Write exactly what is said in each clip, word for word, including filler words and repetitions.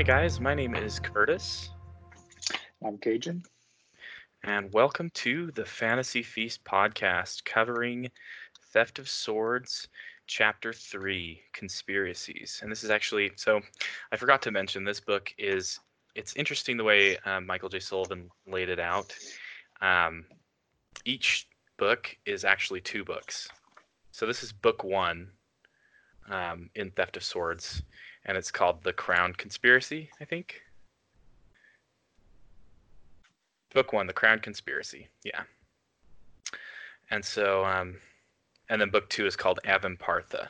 Hi guys, my name is Curtis. I'm Cajun. And welcome to the Fantasy Feast podcast covering Theft of Swords, Chapter three, Conspiracies. And this is actually, so I forgot to mention this book is, it's interesting the way uh, Michael J. Sullivan laid it out. Um, each book is actually two books. So this is book one um, in Theft of Swords. And it's called The Crown Conspiracy, I think. Book one, The Crown Conspiracy. Yeah. And so, um, and then book two is called Avempartha.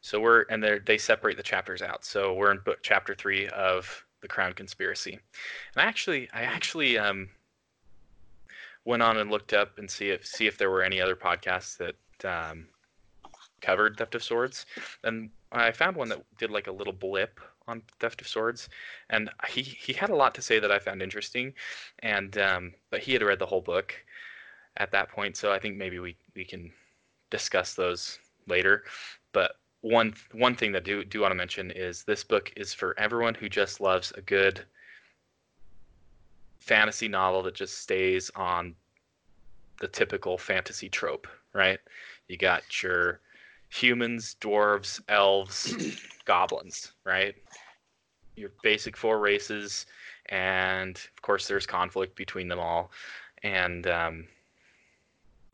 So we're, and they separate the chapters out. So we're in book chapter three of The Crown Conspiracy. And I actually, I actually um, went on and looked up and see if, see if there were any other podcasts that um, covered Theft of Swords. And I found one that did like a little blip on Theft of Swords, and he, he had a lot to say that I found interesting, and um, but he had read the whole book at that point, so I think maybe we, we can discuss those later. But one one thing that I do, do want to mention is this book is for everyone who just loves a good fantasy novel that just stays on the typical fantasy trope, right? You got your humans, dwarves, elves, goblins, right? Your basic four races, and of course there's conflict between them all, and um,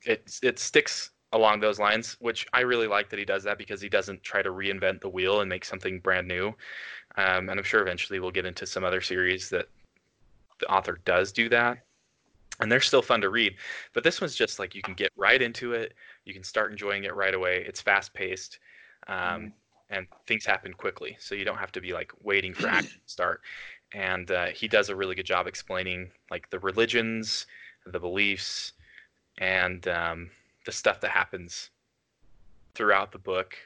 it it sticks along those lines, which I really like that he does that because he doesn't try to reinvent the wheel and make something brand new. Um, and I'm sure eventually we'll get into some other series that the author does do that. And they're still fun to read, but this one's just like you can get right into it. You can start enjoying it right away. It's fast paced, um, mm-hmm. and things happen quickly, so you don't have to be like waiting for action to start. And uh, he does a really good job explaining like the religions, the beliefs, and um, the stuff that happens throughout the book.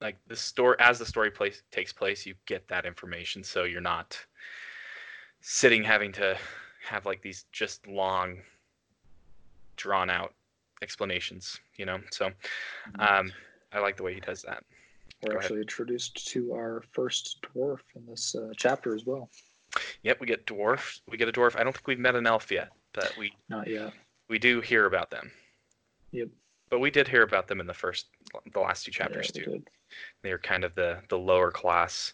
Like the story, as the story place takes place, you get that information, so you're not sitting having to have like these just long drawn out explanations, you know? So um, I like the way he does that. We're Go actually ahead. Introduced to our first dwarf in this uh, chapter as well. Yep. We get dwarf. We get a dwarf. I don't think we've met an elf yet, but we, Not yet. we do hear about them. Yep. But we did hear about them in the first, the last two chapters yeah, too. They were kind of the, the lower class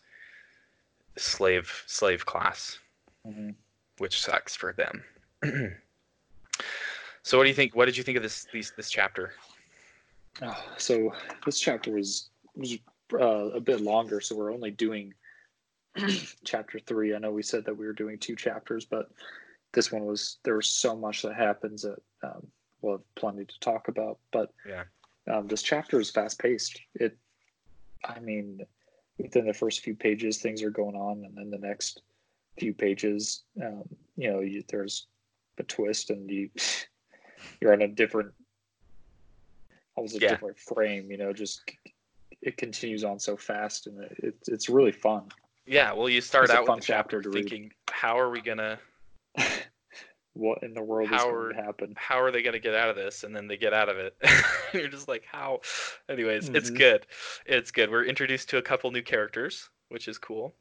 slave, slave class. Mm-hmm. Which sucks for them. So, what do you think? What did you think of this these, this chapter? Oh, so, this chapter was was uh, a bit longer, so we're only doing chapter three. I know we said that we were doing two chapters, but this one was there was so much that happens that um, we'll have plenty to talk about. But yeah, um, this chapter is fast paced. It, I mean, within the first few pages, things are going on, and then the next few pages um you know you, there's a twist and you you're in a different almost a yeah. different frame, you know, just it continues on so fast, and it, it it's really fun. Yeah, well, you start it's out with the chapter, chapter thinking read. How are we gonna what in the world how is going are, to happen how are they gonna get out of this, and then they get out of it. You're just like how anyways mm-hmm. it's good it's good we're introduced to a couple new characters, which is cool.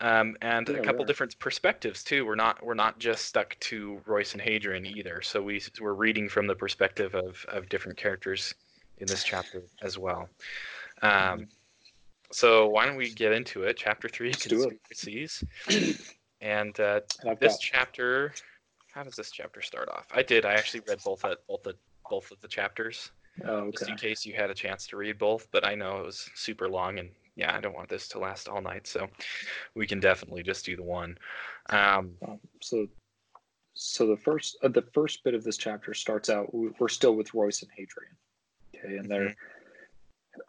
Um, and yeah, a couple different perspectives too. We're not we're not just stuck to Royce and Hadrian either. So we we're reading from the perspective of of different characters in this chapter as well. Um, so why don't we get into it? Chapter three, Let's Conspiracies. And uh, this got... chapter, how does this chapter start off? I did. I actually read both at both the both of the chapters, oh, okay. just in case you had a chance to read both. But I know it was super long and. Yeah, I don't want this to last all night, so we can definitely just do the one. Um, so, so the first uh, the first bit of this chapter starts out. We're still with Royce and Hadrian, okay, and they're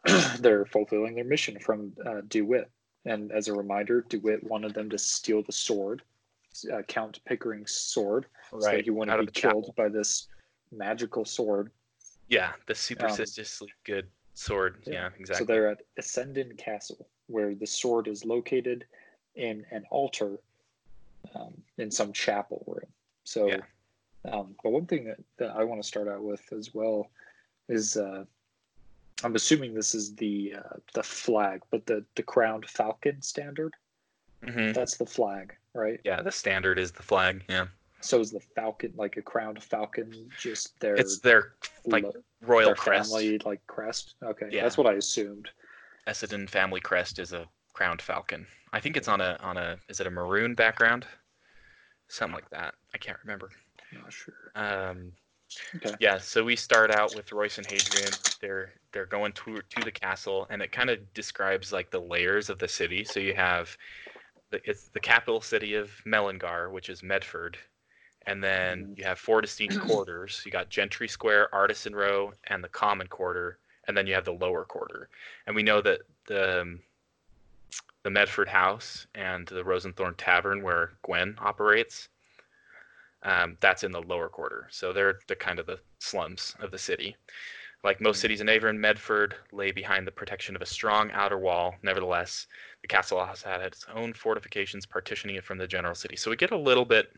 mm-hmm. they're fulfilling their mission from uh, DeWitt. And as a reminder, DeWitt wanted them to steal the sword, uh, Count Pickering's sword. Right, so he wanted to be killed chapel. by this magical sword. Yeah, the superstitiously um, good. Sword, yeah. yeah, exactly. So they're at Ascendant Castle, where the sword is located in an altar um, in some chapel room. So, yeah. um, but one thing that, that I want to start out with as well is uh, I'm assuming this is the uh, the flag, but the, the crowned falcon standard. Mm-hmm. That's the flag, right? Yeah, the standard is the flag. Yeah. So is the falcon, like a crowned falcon, just their? It's their like lo- royal their crest, family, like crest. Okay, yeah. That's what I assumed. Essendon family crest is a crowned falcon. I think it's on a on a is it a maroon background, something like that. I can't remember. Not sure. Um. Okay. Yeah, so we start out with Royce and Hadrian. They're they're going to to the castle, and it kind of describes like the layers of the city. So you have the, it's the capital city of Melengar, which is Medford. And then you have four distinct quarters. You got Gentry Square, Artisan Row, and the Common Quarter. And then you have the lower quarter. And we know that the um, the Medford House and the Rosenthorn Tavern, where Gwen operates, um, that's in the lower quarter. So they're the kind of the slums of the city. Like most cities in Avon, Medford lay behind the protection of a strong outer wall. Nevertheless, the castle house had its own fortifications, partitioning it from the general city. So we get a little bit...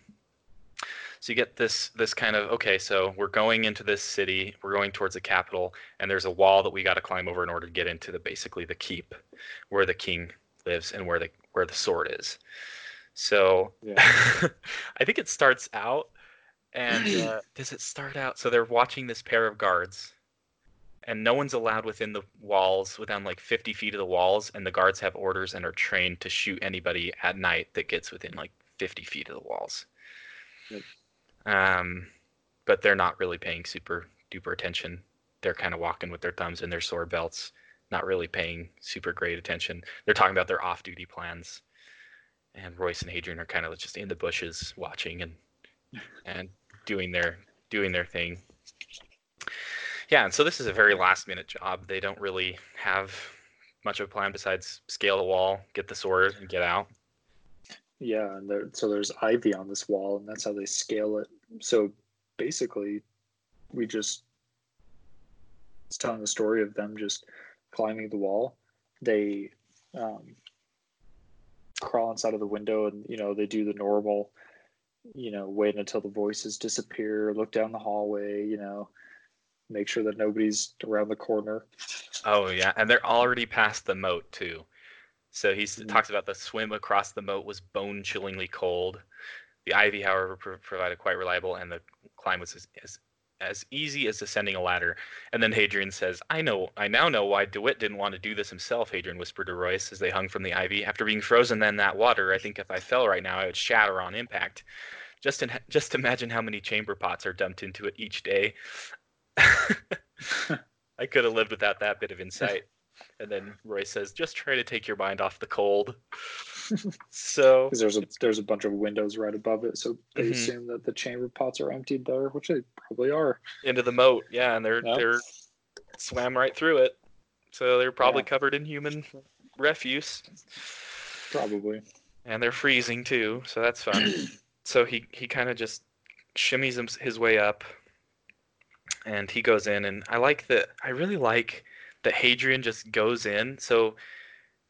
So you get this this kind of, okay, so we're going into this city, we're going towards the capital, and there's a wall that we got to climb over in order to get into the basically the keep, where the king lives and where the where the sword is. So yeah. I think it starts out, and uh, does it start out? So they're watching this pair of guards, and no one's allowed within the walls, within like fifty feet of the walls, and the guards have orders and are trained to shoot anybody at night that gets within like fifty feet of the walls. Yep. Um, but they're not really paying super duper attention. They're kind of walking with their thumbs in their sword belts, not really paying super great attention. They're talking about their off-duty plans, and Royce and Hadrian are kind of just in the bushes watching and and doing their doing their thing. Yeah, and so this is a very last-minute job. They don't really have much of a plan besides scale the wall, get the sword, and get out. Yeah, and there, so there's ivy on this wall, and that's how they scale it. So basically, we just it's telling the story of them just climbing the wall. They um, crawl inside of the window, and you know they do the normal, you know, wait until the voices disappear, look down the hallway, you know, make sure that nobody's around the corner. Oh yeah, and they're already past the moat too. So he mm-hmm. talks about the swim across the moat was bone-chillingly cold. The ivy, however, pro- provided quite reliable, and the climb was as, as as easy as ascending a ladder. And then Hadrian says, I know, I now know why DeWitt didn't want to do this himself, Hadrian whispered to Royce as they hung from the ivy. After being frozen in that water, I think if I fell right now, I would shatter on impact. Just, in, just imagine how many chamber pots are dumped into it each day. I could have lived without that bit of insight. And then Roy says, just try to take your mind off the cold. So there's a there's a bunch of windows right above it, so they mm-hmm. assume that the chamber pots are emptied there, which they probably are. Into the moat, yeah, and they're yep. they're swam right through it. So they're probably yeah. covered in human refuse. Probably. And they're freezing too, so that's fun. So he, he kind of just shimmies him, his way up, and he goes in, and I like that I really like that Hadrian just goes in. So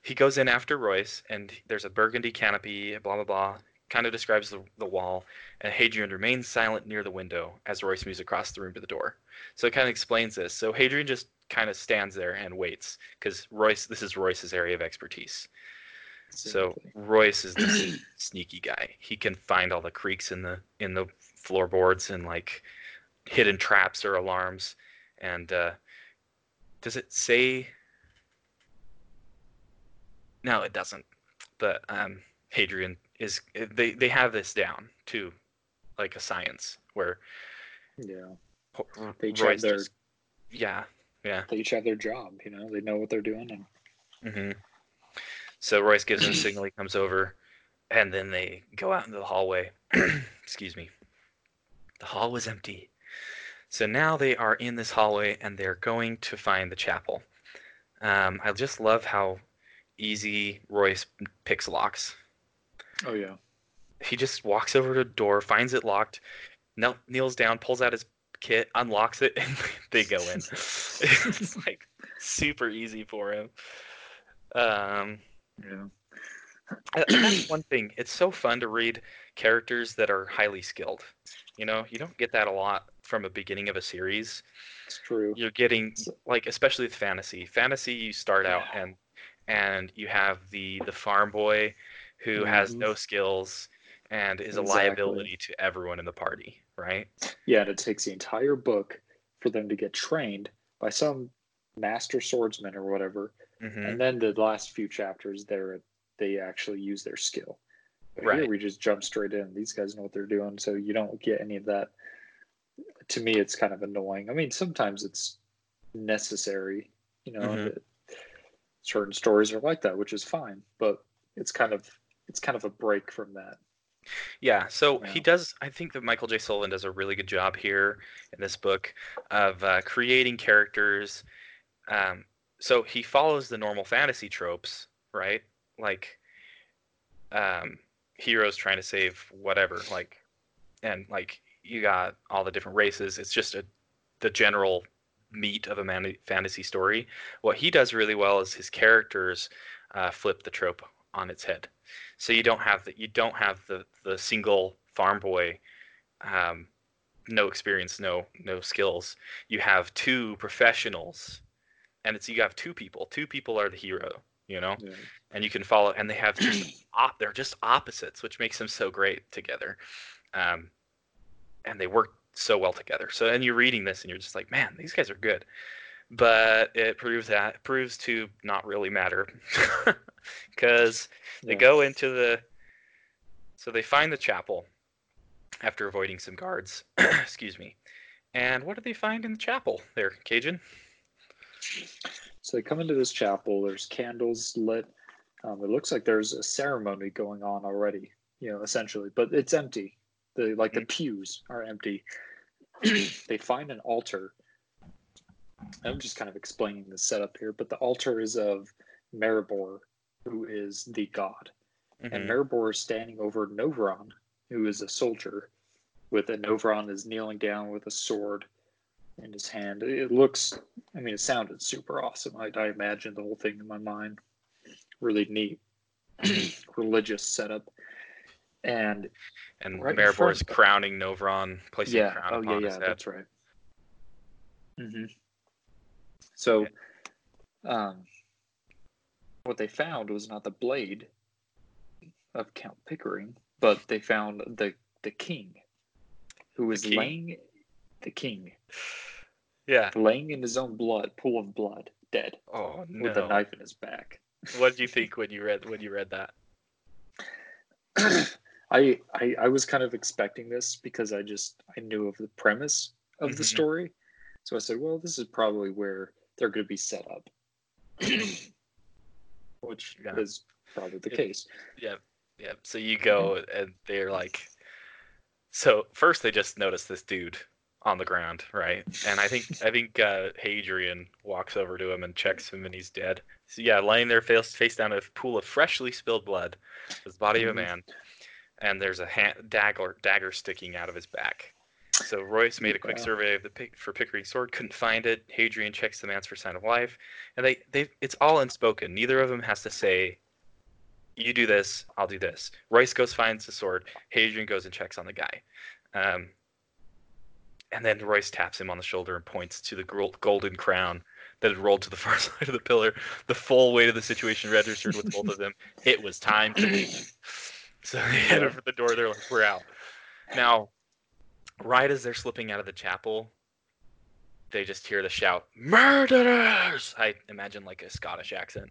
he goes in after Royce, and there's a burgundy canopy, blah, blah, blah, kind of describes the, the wall, and Hadrian remains silent near the window as Royce moves across the room to the door. So it kind of explains this. So Hadrian just kind of stands there and waits, because Royce, this is Royce's area of expertise. So Royce is this sneaky guy. He can find all the creaks in the in the floorboards and, like, hidden traps or alarms, and... uh Does it say? No, it doesn't. But um, Hadrian is. They, they have this down too, like a science where. Yeah. They each have their. Just, yeah, yeah. They each have their job. You know, they know what they're doing. And... Mm-hmm. So Royce gives him a signal. He comes over, and then they go out into the hallway. Excuse me. The hall was empty. So now they are in this hallway, and they're going to find the chapel. Um, I just love how easy Royce picks locks. Oh, yeah. He just walks over to a door, finds it locked, knelt, kneels down, pulls out his kit, unlocks it, and they go in. It's, like, super easy for him. Um, yeah. That's one thing. It's so fun to read characters that are highly skilled. You know, you don't get that a lot from a beginning of a series. It's true. You're getting, like, especially with fantasy. Fantasy, you start out and and you have the the farm boy who mm-hmm. has no skills and is exactly. a liability to everyone in the party, right? Yeah, and it takes the entire book for them to get trained by some master swordsman or whatever. Mm-hmm. And then the last few chapters, they're, they actually use their skill. But right. Here we just jump straight in. These guys know what they're doing, so you don't get any of that. To me, it's kind of annoying. I mean, sometimes it's necessary, you know, mm-hmm. certain stories are like that, which is fine, but it's kind of, it's kind of a break from that. Yeah. So yeah. he does, I think that Michael J. Sullivan does a really good job here in this book of uh, creating characters. Um, so he follows the normal fantasy tropes, right? Like, um, heroes trying to save whatever, like, and like, you got all the different races. It's just a, the general meat of a man- fantasy story. What he does really well is his characters uh, flip the trope on its head. So you don't have the, you don't have the, the single farm boy, um, no experience, no no skills. You have two professionals, and it's you have two people. Two people are the hero, you know, yeah. and you can follow. And they have just op- they're just opposites, which makes them so great together. Um, And they work so well together. So then you're reading this and you're just like, man, these guys are good. But it proves that it proves to not really matter because yeah. they go into the. So they find the chapel after avoiding some guards. Excuse me. And what do they find in the chapel there, Cajun? So they come into this chapel. There's candles lit. Um, it looks like there's a ceremony going on already, you know, essentially, but it's empty. The like the pews are empty. They find an altar. I'm just kind of explaining the setup here, but the altar is of Maribor, who is the god. Mm-hmm. And Maribor is standing over Novron, who is a soldier, with a Novron is kneeling down with a sword in his hand. It looks, I mean, it sounded super awesome. I, I imagined the whole thing in my mind. Really neat religious setup. And and right Maribor is crowning Novron, placing yeah. a crown oh, upon yeah, his yeah, head. That's right. Mm-hmm. So, yeah. um, what they found was not the blade of Count Pickering, but they found the the king, who was the laying the king, yeah, laying in his own blood, pool of blood, dead. Oh no! With a knife in his back. What did you think when you read when you read that? I, I I was kind of expecting this because I just I knew of the premise of mm-hmm. the story, so I said, well, this is probably where they're going to be set up, which yeah. is probably the case. Yeah, yeah. So you go and they're like, so first they just notice this dude on the ground, right? And I think I think uh, Hadrian walks over to him and checks him, and he's dead. So yeah, laying there face face down in a pool of freshly spilled blood, was the body of a man. And there's a hand, dagger dagger sticking out of his back. So Royce made a quick yeah. survey of the pick, for Pickering's sword, couldn't find it. Hadrian checks the man's for sign of life, and they, they it's all unspoken. Neither of them has to say, "You do this, I'll do this." Royce goes finds the sword. Hadrian goes and checks on the guy, um, and then Royce taps him on the shoulder and points to the gold, golden crown that had rolled to the far side of the pillar. The full weight of the situation registered with both of them. It was time to leave. So they head over the door. They're like, we're out. Now, right as they're slipping out of the chapel, they just hear the shout, "Murderers!" I imagine like a Scottish accent.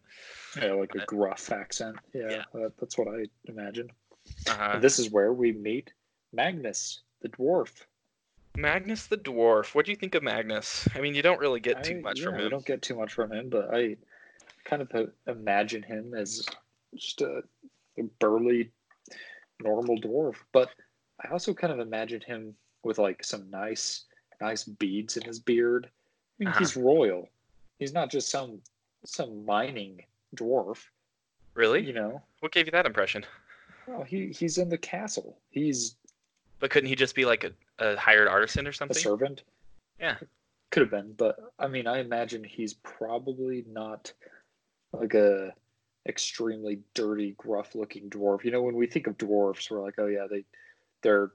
Yeah, like but, a gruff accent. Yeah, yeah. Uh, that's what I imagine. Uh-huh. This is where we meet Magnus, the dwarf. Magnus the dwarf. What do you think of Magnus? I mean, you don't really get too I, much yeah, from him. I don't get too much from him, but I kind of imagine him as just a, a burly normal dwarf, but I also kind of imagined him with like some nice, nice beads in his beard. I mean, uh-huh. he's royal. He's not just some some mining dwarf. Really? You know? What gave you that impression? Well, he he's in the castle. He's. But couldn't he just be like a, a hired artisan or something? A servant. Yeah, could have been, but I mean, I imagine he's probably not like a. extremely dirty, gruff-looking dwarf. You know, when we think of dwarves, we're like, oh yeah, they, they're,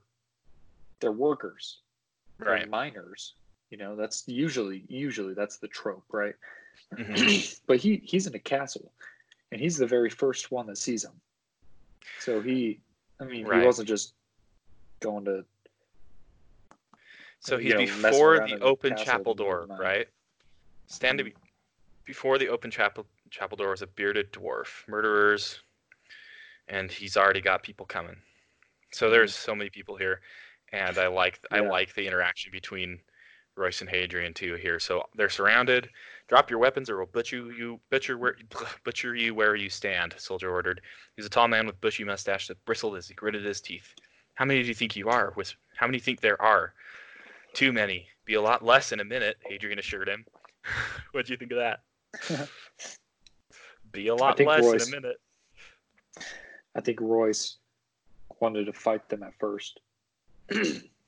they're workers, right? They're miners. You know, that's usually, usually that's the trope, right? Mm-hmm. But he, he's in a castle, and he's the very first one that sees him. So he, I mean, right. he wasn't just going to. So he's know, before the open chapel door, right? Standing before the open chapel chapel door is a bearded dwarf, murderers, and he's already got people coming. So there's so many people here, and I like yeah. I like the interaction between Royce and Hadrian too here. So they're surrounded. Drop your weapons, or we'll butcher you, butcher where, butcher you where you stand. Soldier ordered. He's a tall man with bushy mustache that bristled as he gritted his teeth. How many do you think you are? With how many think there are? Too many. Be a lot less in a minute, Hadrian assured him. What'd you think of that? Be a lot less Royce, in a minute. I think Royce wanted to fight them at first.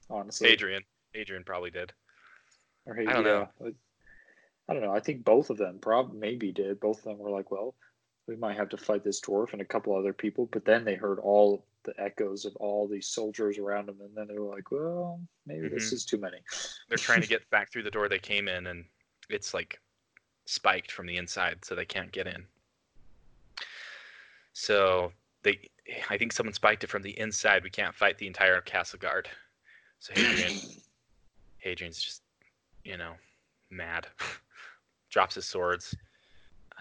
Honestly, Hadrian, Hadrian probably did. Or Hadrian, I don't know. Uh, I don't know. I think both of them probably maybe did. Both of them were like, well, we might have to fight this dwarf and a couple other people. But then they heard all the echoes of all these soldiers around them. And then they were like, well, maybe mm-hmm. this is too many. They're trying to get back through the door they came in. And it's like spiked from the inside. So they can't get in. So they, I think someone spiked it from the inside. We can't fight the entire castle guard. So Hadrian, Hadrian's just, you know, mad. Drops his swords,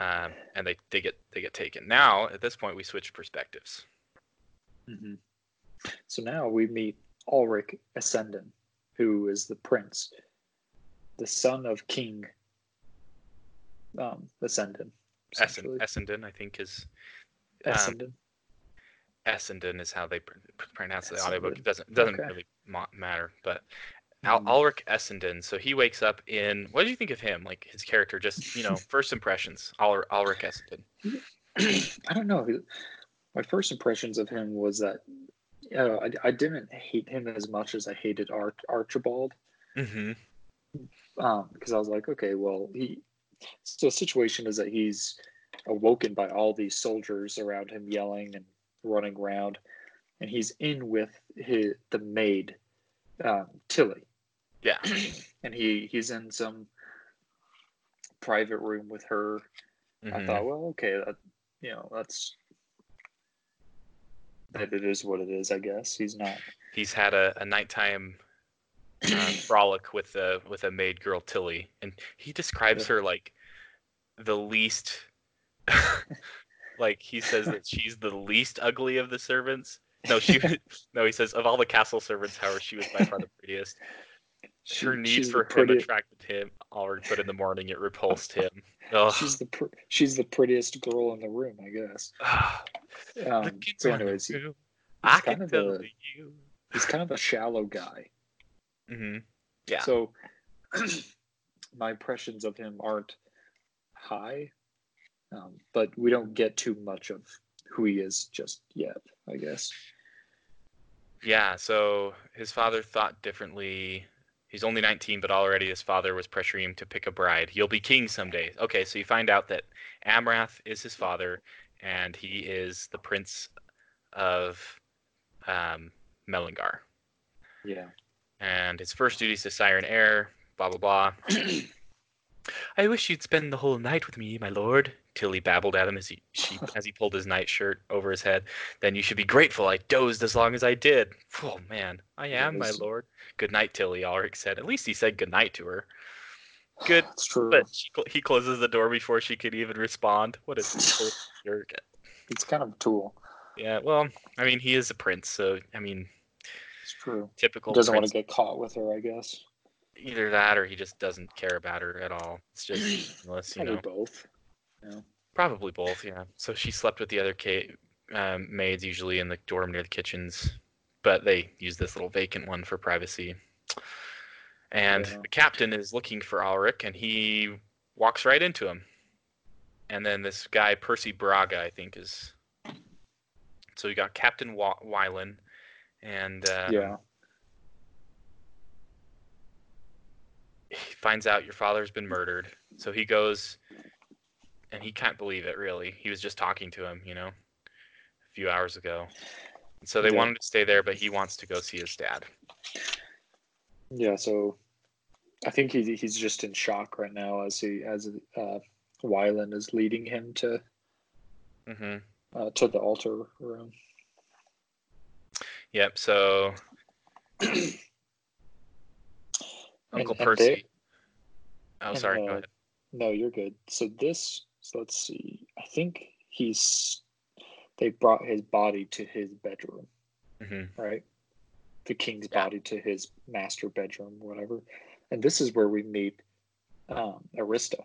um, and they, they get they get taken. Now, at this point, we switch perspectives. Mm-hmm. So now we meet Alric Essendon, who is the prince, the son of King um, Essendon. Essendon, Essendon, I think is um, Essendon. Essendon is how they pr- pronounce Essendon. The audiobook. It doesn't doesn't okay. really ma- matter, but. Al- Alric Essendon, so he wakes up in... What did you think of him? Like, his character, just, you know, first impressions. Al- Alric Essendon. I don't know. My first impressions of him was that... Uh, I, I didn't hate him as much as I hated Ar- Archibald. Mm-hmm. Um, because I was like, okay, well, he... So the situation is that he's awoken by all these soldiers around him yelling and running around. And he's in with his, the maid... Um, Tilly, yeah, and he he's in some private room with her. Mm-hmm. I thought, well, okay, that, you know, that's that. It is what it is, I guess. He's not. He's had a, a nighttime uh, frolic with a with a maid girl Tilly, and he describes yeah. her like the least. Like he says that she's the least ugly of the servants. No, she. No, he says of all the castle servants, however, she was by far the prettiest. She, her needs for him attracted him, Alric, but in the morning it repulsed him. Ugh. She's the pr- she's the prettiest girl in the room, I guess. um, so, anyways, he, he's I kind can of tell a, you. He's kind of a shallow guy. Mm-hmm. Yeah. So my impressions of him aren't high, um, but we don't get too much of who he is just yet, I guess. Yeah, so his father thought differently. He's only nineteen, but already his father was pressuring him to pick a bride. You'll be king someday. Okay, so you find out that Amrath is his father, and he is the prince of um, Melengar. Yeah. And his first duty is to sire an heir, blah, blah, blah. I wish you'd spend the whole night with me, my lord. Tilly babbled at him as he she, as he pulled his nightshirt over his head. Then you should be grateful I dozed as long as I did. Oh, man. I am, my lord. Good night, Tilly, Alric said. At least he said good night to her. Good. That's true. But she, he closes the door before she could even respond. What a jerk. It's kind of a tool. Yeah, well, I mean, he is a prince, so, I mean. It's true. Typical He doesn't prince. Want to get caught with her, I guess. Either that or he just doesn't care about her at all. It's just, unless, you know. both. Yeah. Probably both, yeah. So she slept with the other ca- um, maids, usually in the dorm near the kitchens, but they use this little vacant one for privacy. And yeah. the captain is looking for Alric, and he walks right into him. And then this guy, Percy Braga, I think is... So you got Captain Wa- Weiland, and... Um, yeah. He finds out your father's been murdered, so he goes... And he can't believe it, really. He was just talking to him, you know, a few hours ago. And so they yeah. want him to stay there, but he wants to go see his dad. Yeah, so I think he he's just in shock right now as he as uh, Weiland is leading him to mm-hmm. uh, to the altar room. Yep, so Uncle Percy. Oh, and, sorry, uh, go ahead. No, you're good. So this, so let's see. I think he's, they brought his body to his bedroom, mm-hmm. right? The king's yeah. body to his master bedroom, whatever. And this is where we meet um, Arista,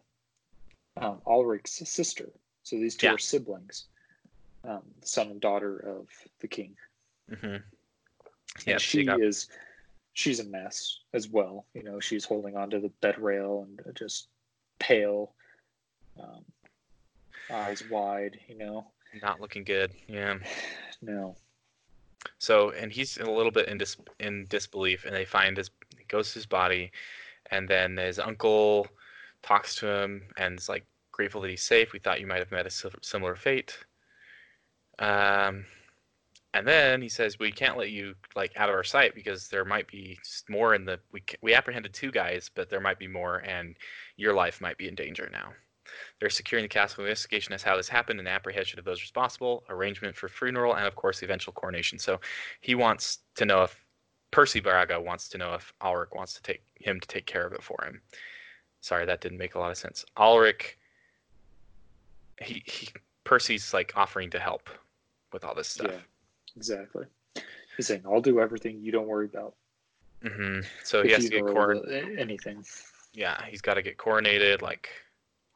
um, Alric's sister. So these two yeah. are siblings, um, son and daughter of the king. Mm-hmm. Yeah, she, she got... is, she's a mess as well. You know, she's holding onto the bed rail and just pale, um, eyes wide, you know. Not looking good, yeah. No. So, and he's a little bit in dis- in disbelief, and they find his, he goes to his body, and then his uncle talks to him and is like, grateful that he's safe. We thought you might have met a similar fate. Um, and then he says, we can't let you like out of our sight because there might be more in the, we we apprehended two guys, but there might be more, and your life might be in danger now. They're securing the castle investigation as how this happened and apprehension of those responsible, arrangement for funeral, and of course the eventual coronation. So he wants to know if Percy Braga wants to know if Alric wants to take him to take care of it for him. Sorry, that didn't make a lot of sense. Alric, he, he Percy's like offering to help with all this stuff. Yeah, exactly. He's saying, "I'll do everything. You don't worry about." Mm-hmm. So he has to get coronated. Anything. Yeah, he's got to get coronated. Like.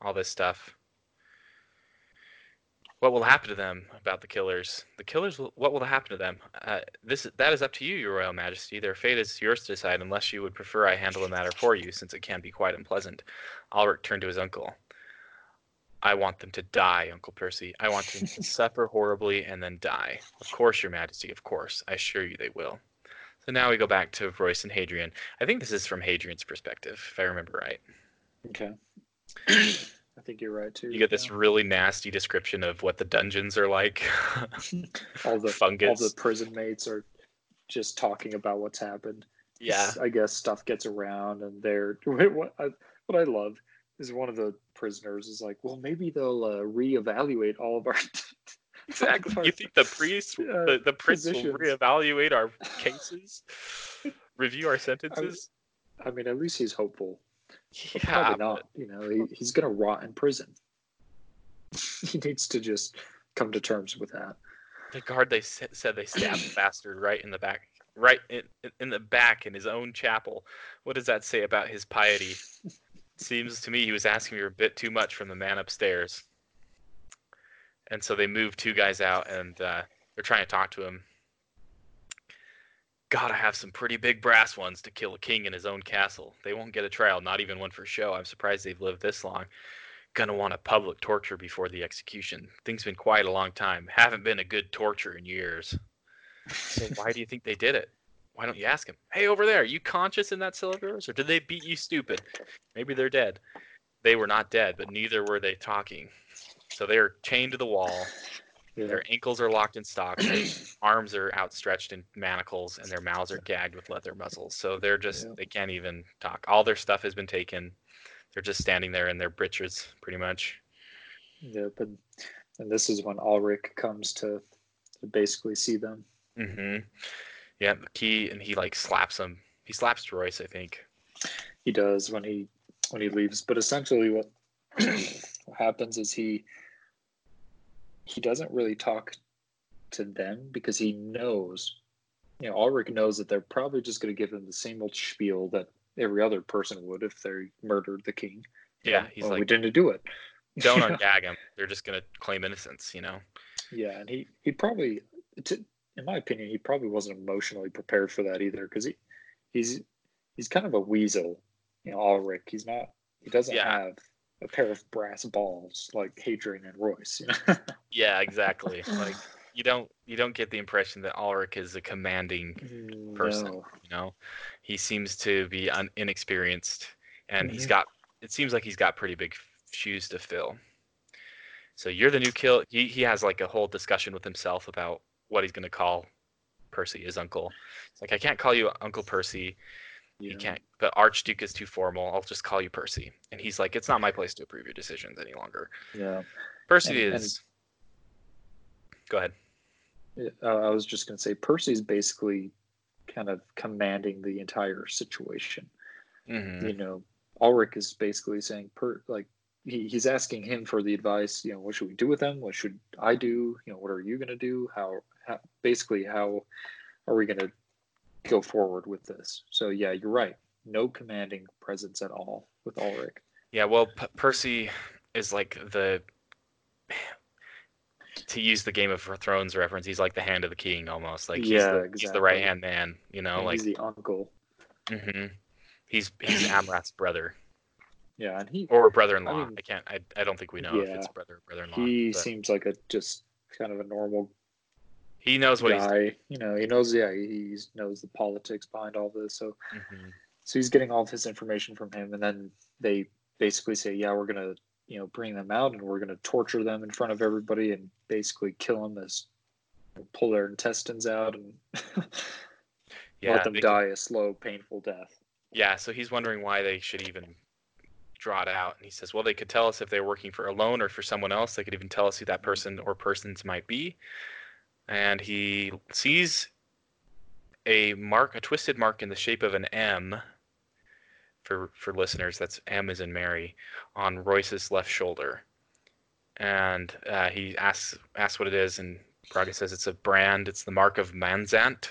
All this stuff. What will happen to them about the killers? The killers, will, what will happen to them? Uh, this That is up to you, Your Royal Majesty. Their fate is yours to decide, unless you would prefer I handle the matter for you, since it can be quite unpleasant. Alric turned to his uncle. I want them to die, Uncle Percy. I want them to suffer horribly and then die. Of course, Your Majesty, of course. I assure you they will. So now we go back to Royce and Hadrian. I think this is from Hadrian's perspective, if I remember right. Okay. I think you're right too. You get this yeah. really nasty description of what the dungeons are like. all the fungus, all the prison mates are just talking about what's happened. Yeah, I guess stuff gets around, and they're what I, what I love is one of the prisoners is like, well, maybe they'll uh, reevaluate all of our. Exactly. Our, you think the priest, uh, the, the prince will reevaluate our cases, review our sentences? I, I mean, at least he's hopeful. Yeah, probably not. But... You know, he, he's gonna rot in prison. He needs to just come to terms with that. The guard they said they stabbed the bastard right in the back, right in, in the back in his own chapel. What does that say about his piety? Seems to me he was asking for a bit too much from the man upstairs. And so they move two guys out, and uh, they're trying to talk to him. Gotta have some pretty big brass ones to kill a king in his own castle. They won't get a trial, not even one for show. I'm surprised they've lived this long. Gonna want a public torture before the execution. Things been quiet a long time. Haven't been a good torture in years. So why do you think they did it? Why don't you ask him? Hey, over there, are you conscious in that cell of yours, or did they beat you stupid? Maybe they're dead. They were not dead, but neither were they talking. So they are chained to the wall. Yeah. Their ankles are locked in stocks, their arms are outstretched in manacles, and their mouths are gagged with leather muzzles. So they're just, yeah. they can't even talk. All their stuff has been taken. They're just standing there in their britches, pretty much. Yep, yeah, and, and this is when Alric comes to, to basically see them. Mm-hmm. Yeah, he, and he, like, slaps him. He slaps Royce, I think. He does when he when he leaves. But essentially what, what happens is he... He doesn't really talk to them because he knows, you know, Alric knows that they're probably just going to give him the same old spiel that every other person would if they murdered the king. Yeah, and, he's well, like, we didn't do it. Don't ungag him. They're just going to claim innocence, you know. Yeah, and he he probably, to, in my opinion, he probably wasn't emotionally prepared for that either because he he's he's kind of a weasel, you know, Alric. He's not. He doesn't yeah. have. A pair of brass balls like Hadrian and Royce, you know? Yeah, exactly. Like you don't you don't get the impression that Alric is a commanding no. person. You know, he seems to be un- inexperienced, and mm-hmm. he's got. It seems like he's got pretty big shoes to fill. So you're the new kill. He he has like a whole discussion with himself about what he's going to call Percy, his uncle. It's like I can't call you Uncle Percy. You yeah. can't, but Archduke is too formal. I'll just call you Percy. And he's like, it's not my place to approve your decisions any longer. Yeah. Percy and, is. And... Go ahead. uh, I was just going to say Percy's basically kind of commanding the entire situation. Mm-hmm. You know, Alric is basically saying, per, like, he, he's asking him for the advice, you know, what should we do with them? What should I do? You know, what are you going to do? How, how, basically, how are we going to go forward with this? So, yeah, you're right. No commanding presence at all with Alric. Yeah, well, P- Percy is like the, to use the Game of Thrones reference, he's like the hand of the king almost. Like, he's, yeah, the, exactly. He's the right-hand man, you know? And like, he's the uncle. Mm-hmm. He's he's Amrath's brother. Yeah, and he or brother-in-law. I mean, I can't. I I don't think we know yeah, if it's brother or brother-in-law. He seems like a just kind of a normal. He knows what guy. He's doing. You know, he knows. Yeah, he knows the politics behind all this. So, mm-hmm. so he's getting all of his information from him, and then they basically say, "Yeah, we're gonna, you know, bring them out, and we're gonna torture them in front of everybody, and basically kill them as pull their intestines out and yeah, let them die can... a slow, painful death." Yeah, so he's wondering why they should even draw it out. And he says, well, they could tell us if they're working for a loan or for someone else. They could even tell us who that person or persons might be. And he sees a mark, a twisted mark in the shape of an M. For for listeners, that's M as in Mary, on Royce's left shoulder. And uh, he asks, asks what it is, and Braga says it's a brand. It's the mark of Manzant,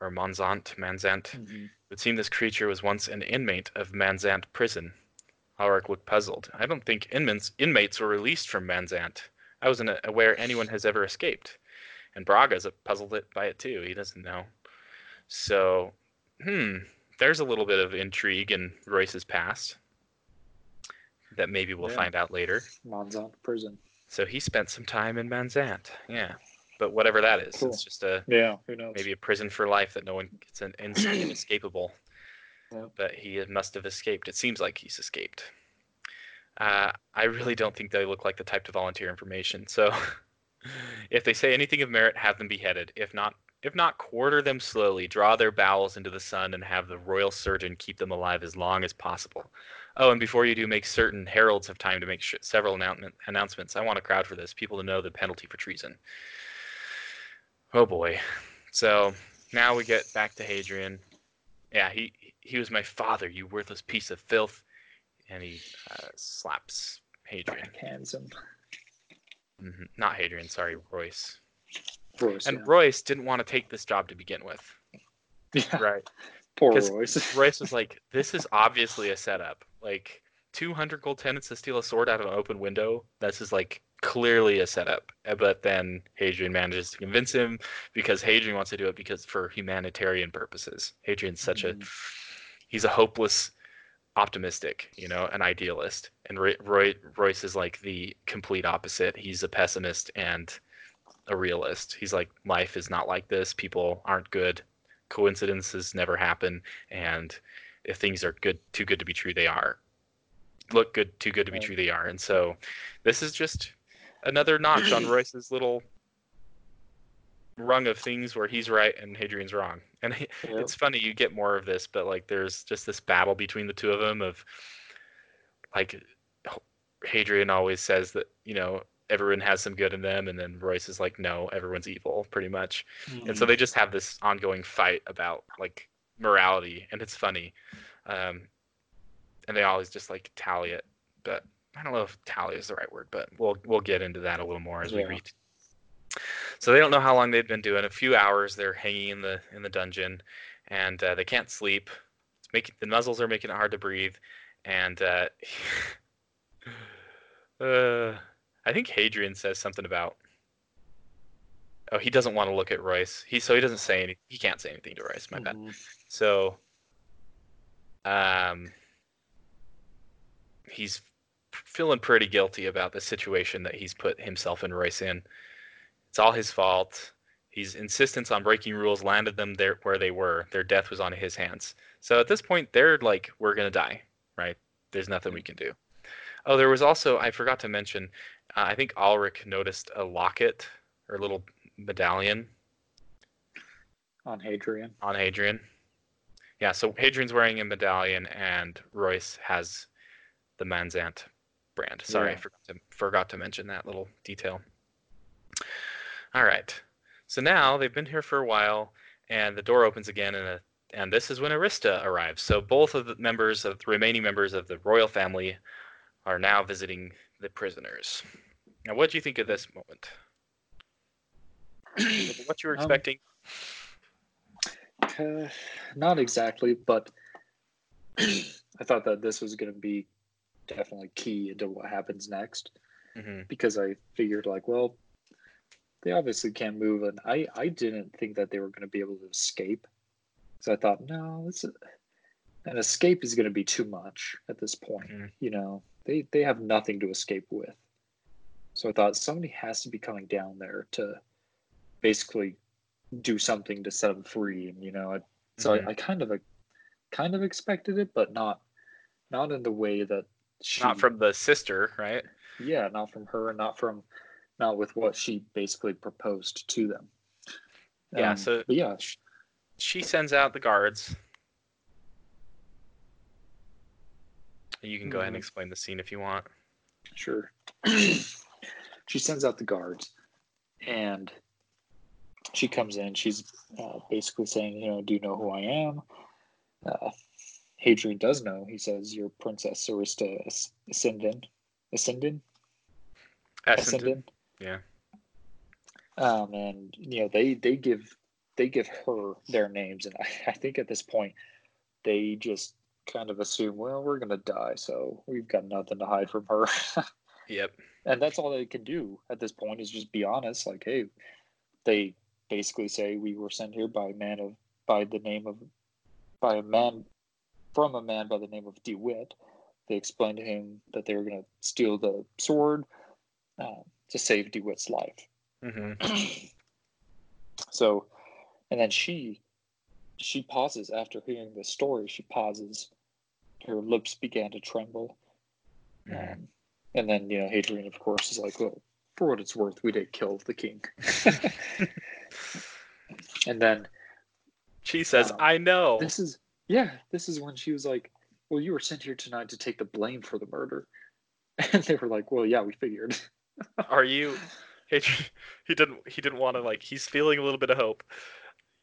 or Manzant, Manzant. Mm-hmm. It seemed this creature was once an inmate of Manzant prison. Alric looked puzzled. I don't think inmates, inmates were released from Manzant. I wasn't aware anyone has ever escaped. And Braga's puzzled it by it too. He doesn't know. So, hmm, there's a little bit of intrigue in Royce's past that maybe we'll yeah. find out later. Manzant prison. So he spent some time in Manzant. Yeah. But whatever that is, cool. It's just a yeah, who knows? Maybe a prison for life that no one gets an inescapable. Yeah. But he must have escaped. It seems like he's escaped. Uh, I really don't think they look like the type to volunteer information. So, if they say anything of merit, have them beheaded. If not, if not, quarter them slowly, draw their bowels into the sun, and have the royal surgeon keep them alive as long as possible. Oh, and before you do, make certain heralds have time to make sh- several announcement- announcements. I want a crowd for this. People to know the penalty for treason. Oh boy. So now we get back to Hadrian. Yeah, he he was my father, you worthless piece of filth. And he uh, slaps Hadrian. Backhands him. Mm-hmm. Not Hadrian, sorry, Royce. Royce and yeah. Royce didn't want to take this job to begin with. Yeah. Right. Poor Royce. Royce was like, this is obviously a setup. Like, two hundred gold tenants to steal a sword out of an open window. This is like clearly a setup, but then Hadrian manages to convince him because Hadrian wants to do it because for humanitarian purposes. Hadrian's such mm-hmm. a he's a hopeless optimistic, you know, an idealist, and Roy, Roy, Royce is like the complete opposite. He's a pessimist and a realist. He's like, life is not like this. People aren't good. Coincidences never happen, and if things are good, too good to be true, they are. Look good, too good to be right. true, they are. And so this is just another notch on Royce's little rung of things where he's right and Hadrian's wrong. And he, yep. It's funny, you get more of this, but like there's just this battle between the two of them of like Hadrian always says that, you know, everyone has some good in them, and then Royce is like, no, everyone's evil, pretty much. Mm-hmm. And so they just have this ongoing fight about like morality, and it's funny. Um, and they always just like tally it, but I don't know if tally is the right word, but we'll we'll get into that a little more as yeah. we read. So they don't know how long they've been doing. A few hours they're hanging in the in the dungeon, and uh, they can't sleep. It's making the muzzles are making it hard to breathe, and uh, uh, I think Hadrian says something about. Oh, he doesn't want to look at Royce. He so he doesn't say any. He can't say anything to Royce. My mm-hmm. bad. So, um, he's. feeling pretty guilty about the situation that he's put himself and Royce in. It's all his fault. His insistence on breaking rules landed them there where they were. Their death was on his hands. So at this point, they're like, we're going to die, right? There's nothing we can do. Oh, there was also, I forgot to mention, uh, I think Alric noticed a locket or a little medallion. On Hadrian. On Hadrian. Yeah, so Hadrian's wearing a medallion and Royce has the Manzant brand. Sorry, yeah. I forgot to, forgot to mention that little detail. All right. So now they've been here for a while, and the door opens again, and, a, and this is when Arista arrives. So both of the members of the remaining members of the royal family are now visiting the prisoners. Now, what do you think of this moment? What you were expecting? Um, uh, not exactly, but I thought that this was going to be definitely key into what happens next, mm-hmm. because I figured, like, well, they obviously can't move, and I, I didn't think that they were going to be able to escape. So I thought, no, it's a, an escape is going to be too much at this point. Mm-hmm. You know, they, they have nothing to escape with. So I thought somebody has to be coming down there to basically do something to set them free, and you know, I, so mm-hmm. I, I kind of, kind of expected it, but not, not in the way that she, not from the sister, right? Yeah, not from her, and not from. Not with what she basically proposed to them. Yeah, um, so yeah, she, she sends out the guards. You can go mm-hmm. ahead and explain the scene if you want. Sure. She sends out the guards, and she comes in. She's uh, basically saying, you know, do you know who I am? Uh, Hadrian does know. He says, you're Princess Arista Ascendant. Ascendant? Essendon. Yeah. Um, and you know, they, they give they give her their names, and I, I think at this point they just kind of assume, well, we're gonna die, so we've got nothing to hide from her. Yep. And that's all they can do at this point is just be honest, like, hey, they basically say we were sent here by a man of by the name of by a man from a man by the name of DeWitt. They explained to him that they were gonna steal the sword. Uh, to save DeWitt's life. Mm-hmm. So, and then she, she pauses after hearing the story. She pauses. Her lips began to tremble. Mm. Um, and then, you know, Hadrian, of course, is like, well, for what it's worth, we did kill the king. And then she says, um, I know. This is, yeah, this is when she was like, well, you were sent here tonight to take the blame for the murder. And they were like, well, yeah, we figured. Are you? He, he didn't. He didn't want to. Like, he's feeling a little bit of hope.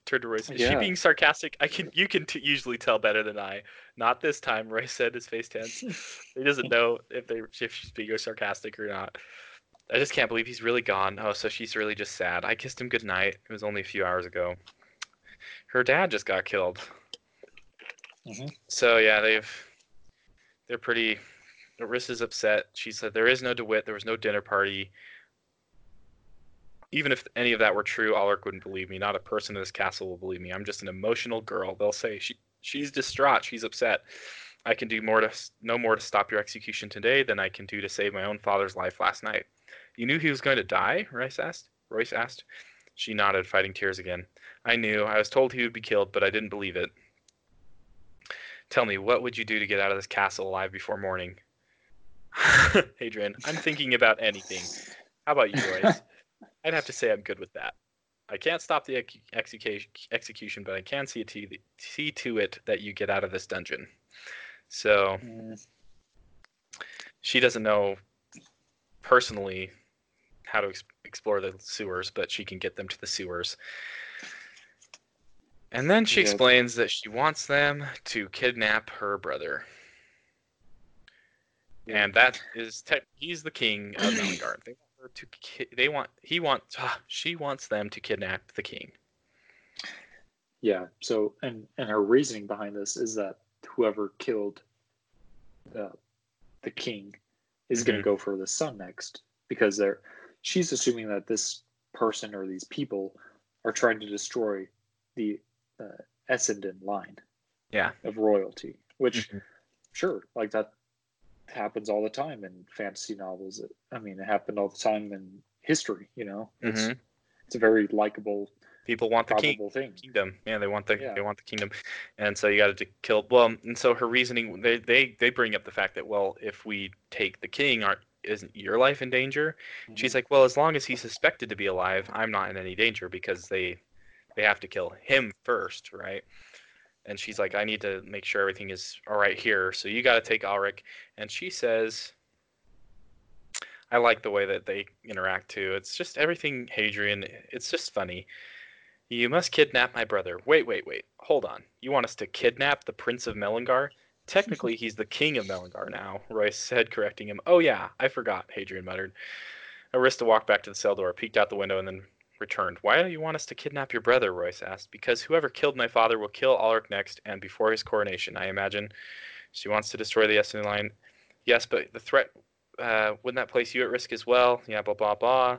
Turned to Royce. Is yeah. she being sarcastic? I can. You can t- usually tell better than I. Not this time. Royce said, his face tense. He doesn't know if they if she's being sarcastic or not. I just can't believe he's really gone. Oh, so she's really just sad. I kissed him goodnight. It was only a few hours ago. Her dad just got killed. Mm-hmm. So yeah, they've. They're pretty. Arista's upset. She said, there is no DeWitt. There was no dinner party. Even if any of that were true, Alric wouldn't believe me. Not a person in this castle will believe me. I'm just an emotional girl. They'll say she she's distraught. She's upset. I can do more to no more to stop your execution today than I can do to save my own father's life last night. You knew he was going to die? Royce asked. Royce asked. She nodded, fighting tears again. I knew. I was told he would be killed, but I didn't believe it. Tell me, what would you do to get out of this castle alive before morning? Hadrian, I'm thinking about anything. How about you, Royce? I'd have to say I'm good with that. I can't stop the ex- execu- execution, but I can see, t- see to it that you get out of this dungeon. So mm. she doesn't know personally how to ex- explore the sewers, but she can get them to the sewers. And then she yeah. explains that she wants them to kidnap her brother. And that is tech, he's the king of Melengar. They want her to ki- they want he wants ah, she wants them to kidnap the king. Yeah. So and, and her reasoning behind this is that whoever killed uh, the king is mm-hmm. going to go for the son next, because they're she's assuming that this person or these people are trying to destroy the uh, Essendon line. Yeah. Of royalty, which mm-hmm. sure, like that happens all the time in fantasy novels. It, I mean, it happened all the time in history, you know. It's mm-hmm. it's a very likable people want the king, thing. kingdom. Yeah, they want the yeah. they want the kingdom. And so you got to kill well, and so her reasoning they, they they bring up the fact that, well, if we take the king, aren't isn't your life in danger? Mm-hmm. She's like, well, as long as he's suspected to be alive, I'm not in any danger, because they they have to kill him first, right? And she's like, I need to make sure everything is all right here. So you got to take Alric. And she says, I like the way that they interact too. It's just everything, Hadrian. It's just funny. You must kidnap my brother. Wait, wait, wait. Hold on. You want us to kidnap the Prince of Melengar? Technically, he's the King of Melengar now, Royce said, correcting him. Oh, yeah, I forgot, Hadrian muttered. Arista walked back to the cell door, peeked out the window, and then returned. Why do you want us to kidnap your brother? Royce asked. Because whoever killed my father will kill Alric next, and before his coronation, I imagine. She wants to destroy the Essendon line. Yes, but the threat, uh, wouldn't that place you at risk as well? Yeah, blah, blah, blah.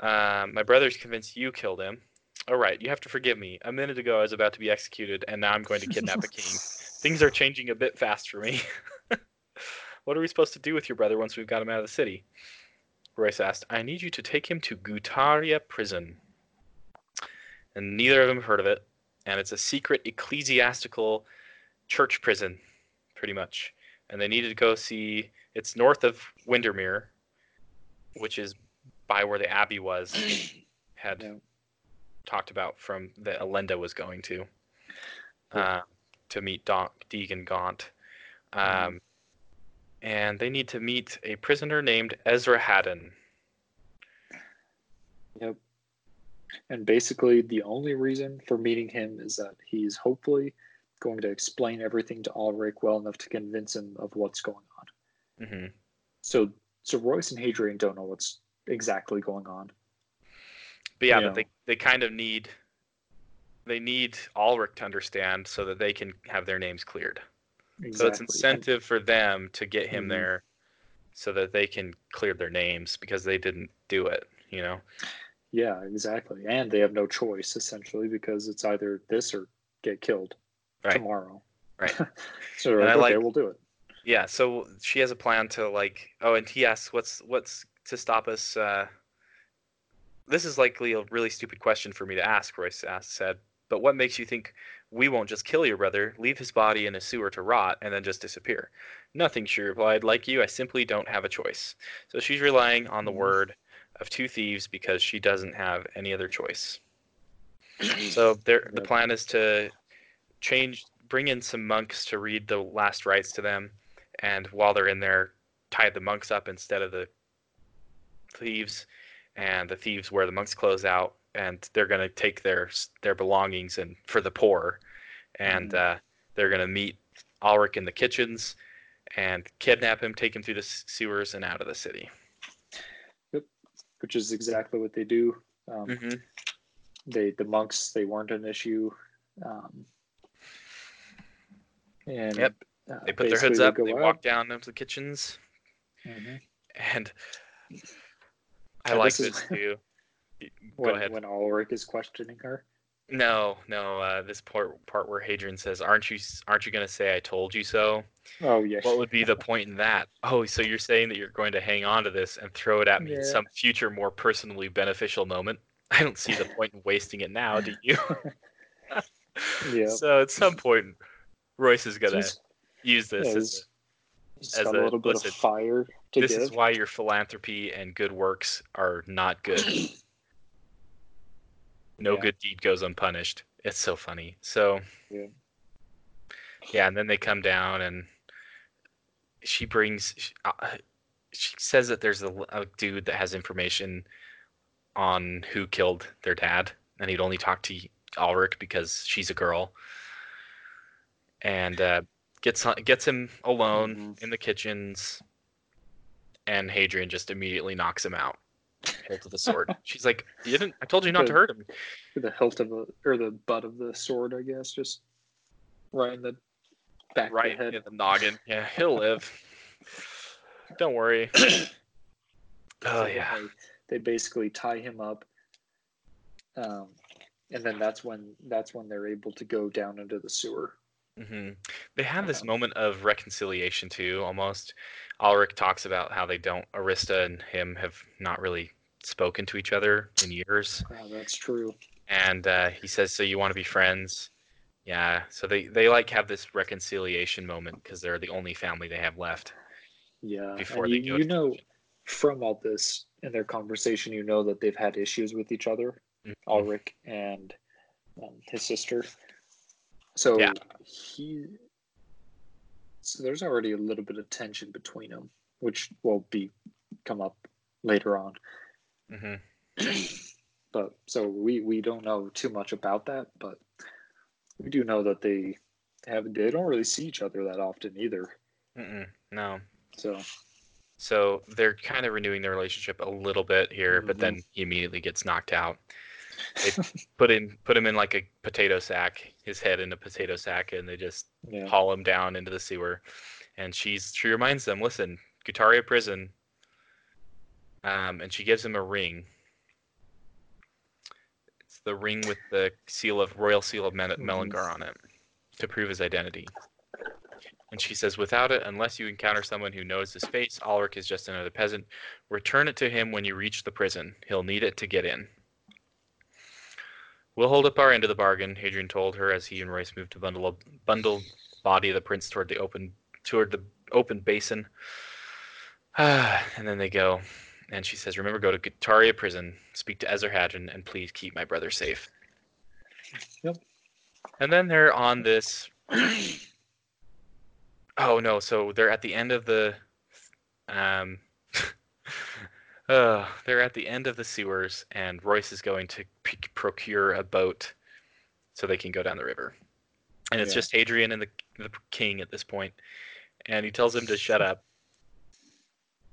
Uh, my brother's convinced you killed him. All right, you have to forgive me. A minute ago, I was about to be executed, and now I'm going to kidnap a king. Things are changing a bit fast for me. What are we supposed to do with your brother once we've got him out of the city? Royce asked. I need you to take him to Gutaria prison. And neither of them have heard of it. And it's a secret ecclesiastical church prison, pretty much. And they needed to go see... It's north of Windermere, which is by where the abbey was. Had no. talked about from that Elenda was going to. Uh, to meet Don- Deegan Gaunt. Um, mm. And they need to meet a prisoner named Esrahaddon. Yep. And basically the only reason for meeting him is that he's hopefully going to explain everything to Alric well enough to convince him of what's going on. Mm-hmm. So, so Royce and Hadrian don't know what's exactly going on. But yeah, you but they, they kind of need... They need Alric to understand so that they can have their names cleared. Exactly. So it's incentive for them to get him mm-hmm. there so that they can clear their names because they didn't do it, you know? Yeah, exactly. And they have no choice, essentially, because it's either this or get killed right. tomorrow. Right. So like, I okay, like, we'll do it. Yeah, so she has a plan to, like... Oh, and he asks, what's, what's to stop us... Uh, this is likely a really stupid question for me to ask, Royce asked, said. But what makes you think we won't just kill your brother, leave his body in a sewer to rot, and then just disappear? Nothing, she replied. Like you, I simply don't have a choice. So she's relying on the word of two thieves because she doesn't have any other choice. So there, the plan is to change, bring in some monks to read the last rites to them, and while they're in there, tie the monks up instead of the thieves, and the thieves wear the monks' clothes out. And they're going to take their their belongings and for the poor. And mm. uh, they're going to meet Alric in the kitchens and kidnap him, take him through the sewers and out of the city. Yep, which is exactly what they do. Um, mm-hmm. They The monks, they weren't an issue. Um, and Yep, uh, they put their hoods up, they, they walk out. down into the kitchens. Mm-hmm. And I and like this, this is... too. Go when, ahead. When Alric is questioning her? No, no. Uh, this part, part where Hadrian says, "Aren't you, aren't you going to say I told you so?" Oh yes. What would be the point in that? Oh, so you're saying that you're going to hang on to this and throw it at me yeah. in some future, more personally beneficial moment? I don't see the point in wasting it now. Do you? Yeah. So at some point, Royce is going to use this yeah, as, he's as got a, a little bit listen, of fire. To this give. Is why your philanthropy and good works are not good. No yeah. good deed goes unpunished. It's so funny. So, yeah. yeah, and then they come down, and she brings. She, uh, she says that there's a, a dude that has information on who killed their dad, and he'd only talk to Alric because she's a girl. And uh, gets gets him alone mm-hmm. in the kitchens, and Hadrian just immediately knocks him out. Hilt of the sword. She's like, you didn't. I told you not the, to hurt him. The hilt of a, or the butt of the sword, I guess, just right in the back right of the head. Right in the noggin. Yeah, he'll live. Don't worry. Oh yeah. They, they basically tie him up, um, and then that's when that's when they're able to go down into the sewer. Mm-hmm. They have this moment of reconciliation too. Almost, Alric talks about how they don't. Arista and him have not really spoken to each other in years. Wow, that's true. And uh, he says, "So you want to be friends?" Yeah. So they they like have this reconciliation moment because they're the only family they have left. Yeah. Before and they you, go you know, religion. From all this in their conversation, you know that they've had issues with each other, mm-hmm. Alric and um, his sister. So yeah. he, so there's already a little bit of tension between them, which will be come up later on. Mm-hmm. But so we, we don't know too much about that, but we do know that they have they don't really see each other that often either. Mm-mm, no. So so they're kind of renewing their relationship a little bit here, mm-hmm. but then he immediately gets knocked out. They put in put him in like a potato sack, his head in a potato sack, and they just yeah. haul him down into the sewer. And she's she reminds them, listen, Gutaria prison. Um, and she gives him a ring. It's the ring with the seal of royal seal of Mel- Melengar on it to prove his identity. And she says, without it, unless you encounter someone who knows his face, Alric is just another peasant. Return it to him when you reach the prison. He'll need it to get in. We'll hold up our end of the bargain, Hadrian told her as he and Royce moved to bundle a bundle body of the prince toward the open toward the open basin. Ah, and then they go. And she says, remember, go to Gutaria prison, speak to Esrahaddon, and please keep my brother safe. Yep. And then they're on this... oh, no, so they're at the end of the... Um, uh, they're at the end of the sewers, and Royce is going to p- procure a boat so they can go down the river. And it's yeah. just Hadrian and the, the king at this point, and he tells him to shut up.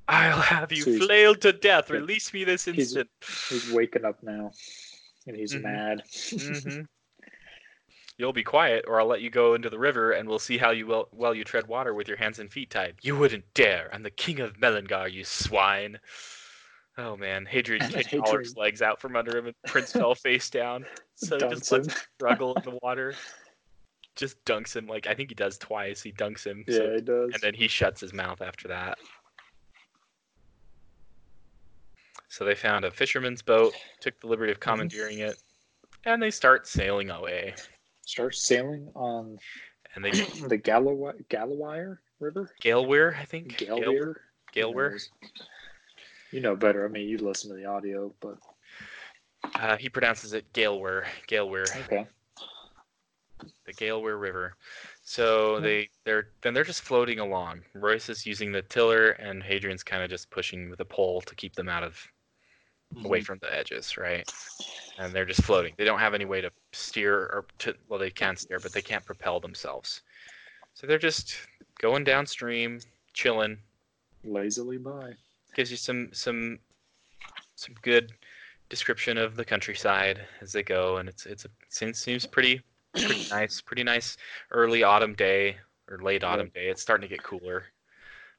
I'll have you so flailed to death. Release me this instant. He's, he's waking up now, and he's mm-hmm. mad. mm-hmm. You'll be quiet, or I'll let you go into the river, and we'll see how you well, well you tread water with your hands and feet tied. You wouldn't dare. I'm the king of Melengar, you swine. Oh, man. Hadrian kicked Alric's legs out from under him, and Prince fell face down. So he just lets him struggle in the water. Just dunks him. Like, I think he does twice. He dunks him. Yeah, so, he does. And then he shuts his mouth after that. So they found a fisherman's boat, took the liberty of commandeering it, and they start sailing away. Start sailing on and they the Galewy- Galewyr River? Galewyr, I think. Galewyr. Galewyr. You know better. I mean, you listen to the audio, but... Uh, he pronounces it Galewyr. Galewyr. Okay. The Galewyr River. So they, they're then they're just floating along. Royce is using the tiller, and Hadrian's kind of just pushing with a pole to keep them out of... away from the edges, right? And they're just floating. They don't have any way to steer or to, well, they can steer, but they can't propel themselves. So they're just going downstream, chilling lazily by. Gives you some some some good description of the countryside as they go, and it's it's a, it seems pretty pretty nice, pretty nice early autumn day or late autumn yeah. day. It's starting to get cooler,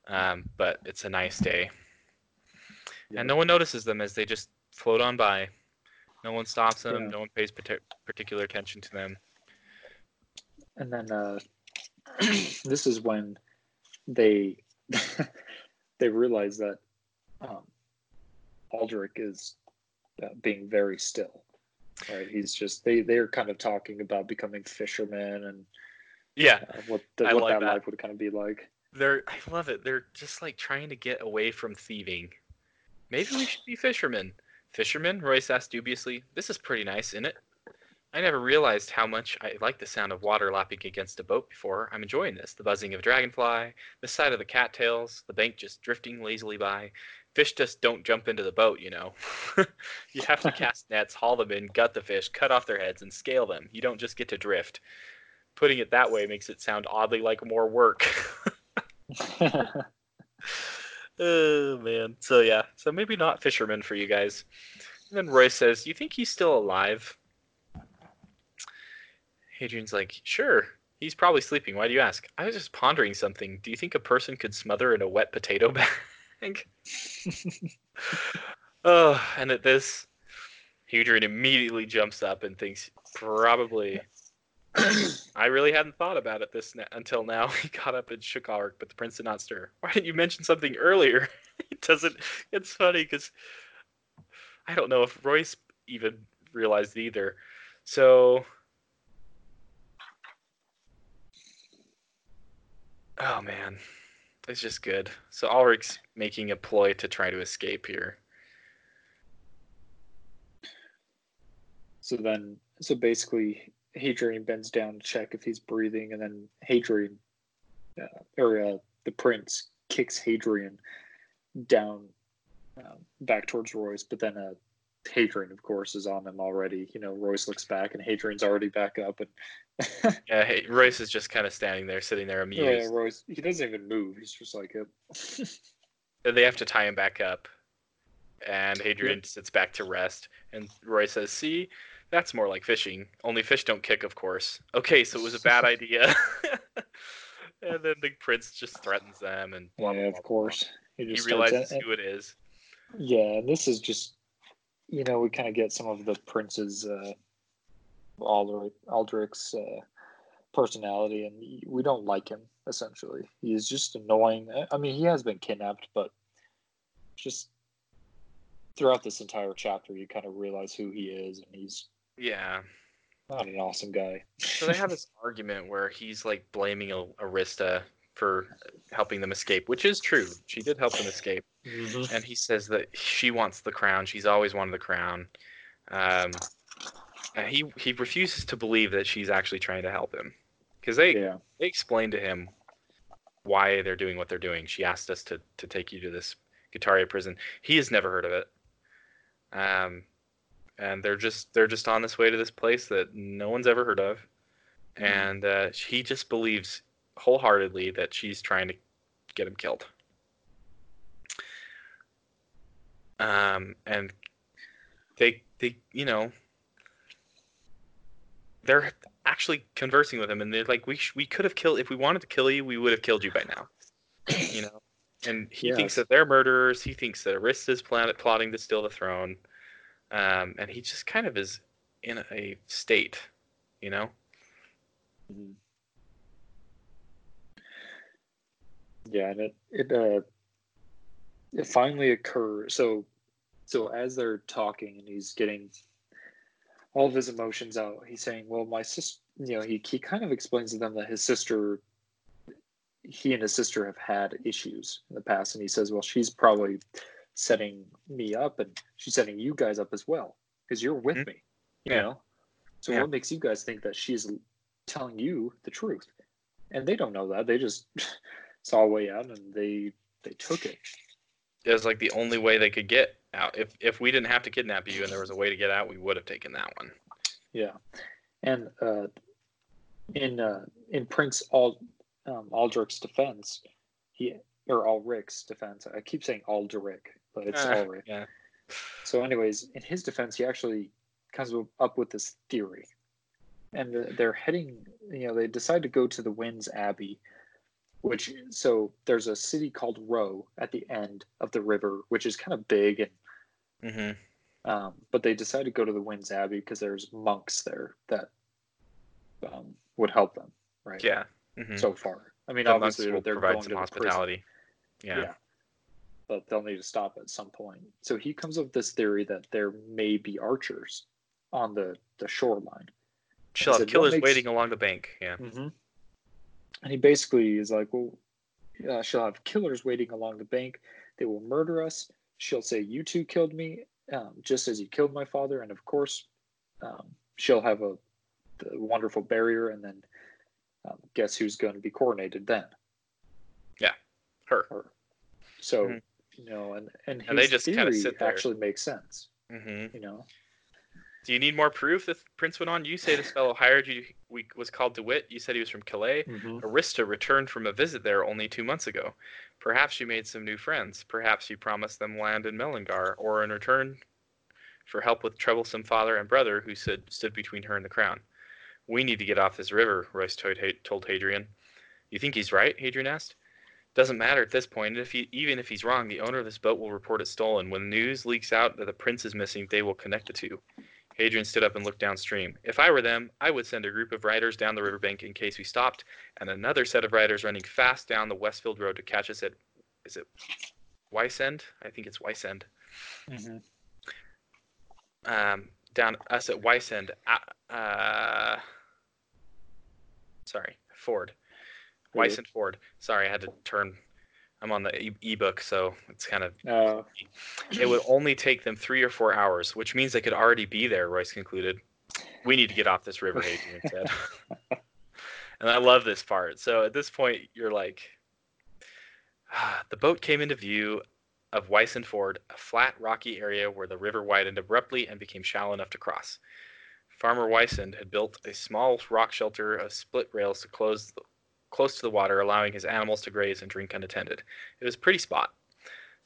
um, but it's a nice day. Yep. And no one notices them as they just float on by. No one stops them. Yeah. No one pays pat- particular attention to them. And then uh, this is when they they realize that um, Alric is uh, being very still. Right? He's just they they're kind of talking about becoming fishermen and yeah, uh, what the, what like that, that life would kind of be like. They're I love it. They're just like trying to get away from thieving. Maybe we should be fishermen. Fishermen? Royce asked dubiously. This is pretty nice, isn't it? I never realized how much I like the sound of water lapping against a boat before. I'm enjoying this. The buzzing of a dragonfly, the sight of the cattails, the bank just drifting lazily by. Fish just don't jump into the boat, you know. You have to cast nets, haul them in, gut the fish, cut off their heads, and scale them. You don't just get to drift. Putting it that way makes it sound oddly like more work. Oh, man. So, yeah. So maybe not fishermen for you guys. And then Royce says, you think he's still alive? Hadrian's like, sure. He's probably sleeping. Why do you ask? I was just pondering something. Do you think a person could smother in a wet potato bag? Oh, and at this, Hadrian immediately jumps up and thinks, probably. I really hadn't thought about it this na- until now. He got up and shook Alric, but the prince did not stir. Why didn't you mention something earlier? It doesn't. It's funny because I don't know if Royce even realized it either. So, oh man, it's just good. So Alric's making a ploy to try to escape here. So then, so basically. Hadrian bends down to check if he's breathing, and then Hadrian, uh, or uh, the prince, kicks Hadrian down um, back towards Royce, but then uh, Hadrian, of course, is on them already. You know, Royce looks back, and Hadrian's already back up. And yeah, hey, Royce is just kind of standing there, sitting there amused. Yeah, yeah, Royce, he doesn't even move. He's just like, yep. They have to tie him back up, and Hadrian yep. sits back to rest. And Royce says, see, that's more like fishing. Only fish don't kick, of course. Okay, so it was a bad idea. And then the prince just threatens them, and blah, yeah, blah, blah, of course. Blah. He, just he realizes who it is. Yeah, and this is just, you know, we kind of get some of the prince's, uh, Aldric, Aldric's uh, personality, and we don't like him, essentially. He is just annoying. I mean, he has been kidnapped, but just throughout this entire chapter, you kind of realize who he is, and he's... yeah. Not an awesome guy. So they have this argument where he's like blaming Arista for helping them escape, which is true. She did help them escape. Mm-hmm. And he says that she wants the crown. She's always wanted the crown. Um, and he, he refuses to believe that she's actually trying to help him. Because they, yeah. they explain to him why they're doing what they're doing. She asked us to, to take you to this Gutaria prison. He has never heard of it. Um... And they're just they're just on this way to this place that no one's ever heard of, and uh, he just believes wholeheartedly that she's trying to get him killed. Um, and they they you know they're actually conversing with him, and they're like, we sh- we could have killed if we wanted to kill you, we would have killed you by now, you know. And he yes. thinks that they're murderers. He thinks that Arista is plan- plotting to steal the throne. Um, and he just kind of is in a state, you know? Yeah, and it it, uh, it finally occurs. So, so as they're talking and he's getting all of his emotions out, he's saying, well, my sister, you know, he, he kind of explains to them that his sister, he and his sister have had issues in the past. And he says, well, she's probably setting me up, and she's setting you guys up as well, because you're with mm-hmm. me, you yeah. know? So yeah. what makes you guys think that she's telling you the truth? And they don't know that. They just saw a way out, and they they took it. It was like the only way they could get out. If if we didn't have to kidnap you and there was a way to get out, we would have taken that one. Yeah. And uh, in uh, in Prince Ald- um, Aldric's defense, he or Alric's defense, I keep saying Aldric, but it's uh, Alric. Yeah. So anyways, in his defense, he actually comes up with this theory. And they're heading, you know, they decide to go to the Winds Abbey, which, so there's a city called Row at the end of the river, which is kind of big. And mm-hmm. um, but they decide to go to the Winds Abbey because there's monks there that um, would help them, right? Yeah. Mm-hmm. So far. I mean, the obviously, they're going to the hospitality. Yeah. yeah. But they'll need to stop at some point. So he comes up with this theory that there may be archers on the, the shoreline. Chill out. Killers makes... waiting along the bank. Yeah. Mm-hmm. And he basically is like, well, uh, she'll have killers waiting along the bank. They will murder us. She'll say, you two killed me, um, just as you killed my father. And of course, um, she'll have a the wonderful barrier. And then um, guess who's going to be coronated then? Yeah. Her. Her. So, mm-hmm. you know, and, and his and they just theory sit there. Actually makes sense, mm-hmm. you know. Do you need more proof that Prince went on? You say this fellow hired you, we, was called DeWitt. You said he was from Calais. Mm-hmm. Arista returned from a visit there only two months ago. Perhaps you made some new friends. Perhaps you promised them land in Melengar, or in return for help with troublesome father and brother who stood, stood between her and the crown. We need to get off this river, Royce told, told Hadrian. You think he's right? Hadrian asked. Doesn't matter at this point, and if he, even if he's wrong, the owner of this boat will report it stolen. When news leaks out that the prince is missing, they will connect the two. Hadrian stood up and looked downstream. If I were them, I would send a group of riders down the riverbank in case we stopped, and another set of riders running fast down the Westfield Road to catch us at, is it Wysend? I think it's Wysend. Mm-hmm. Um, down us at Wysend. Uh, uh, sorry, Ford. Weiss and Ford. Sorry, I had to turn. I'm on the e- ebook, so it's kind of. Uh, it would only take them three or four hours, which means they could already be there. Royce concluded. We need to get off this river, Hadrian said. And I love this part. So at this point, you're like, ah, the boat came into view. of Wyson Ford, a flat, rocky area where the river widened abruptly and became shallow enough to cross. Farmer Wyson had built a small rock shelter of split rails to close the, close to the water, allowing his animals to graze and drink unattended. It was a pretty spot.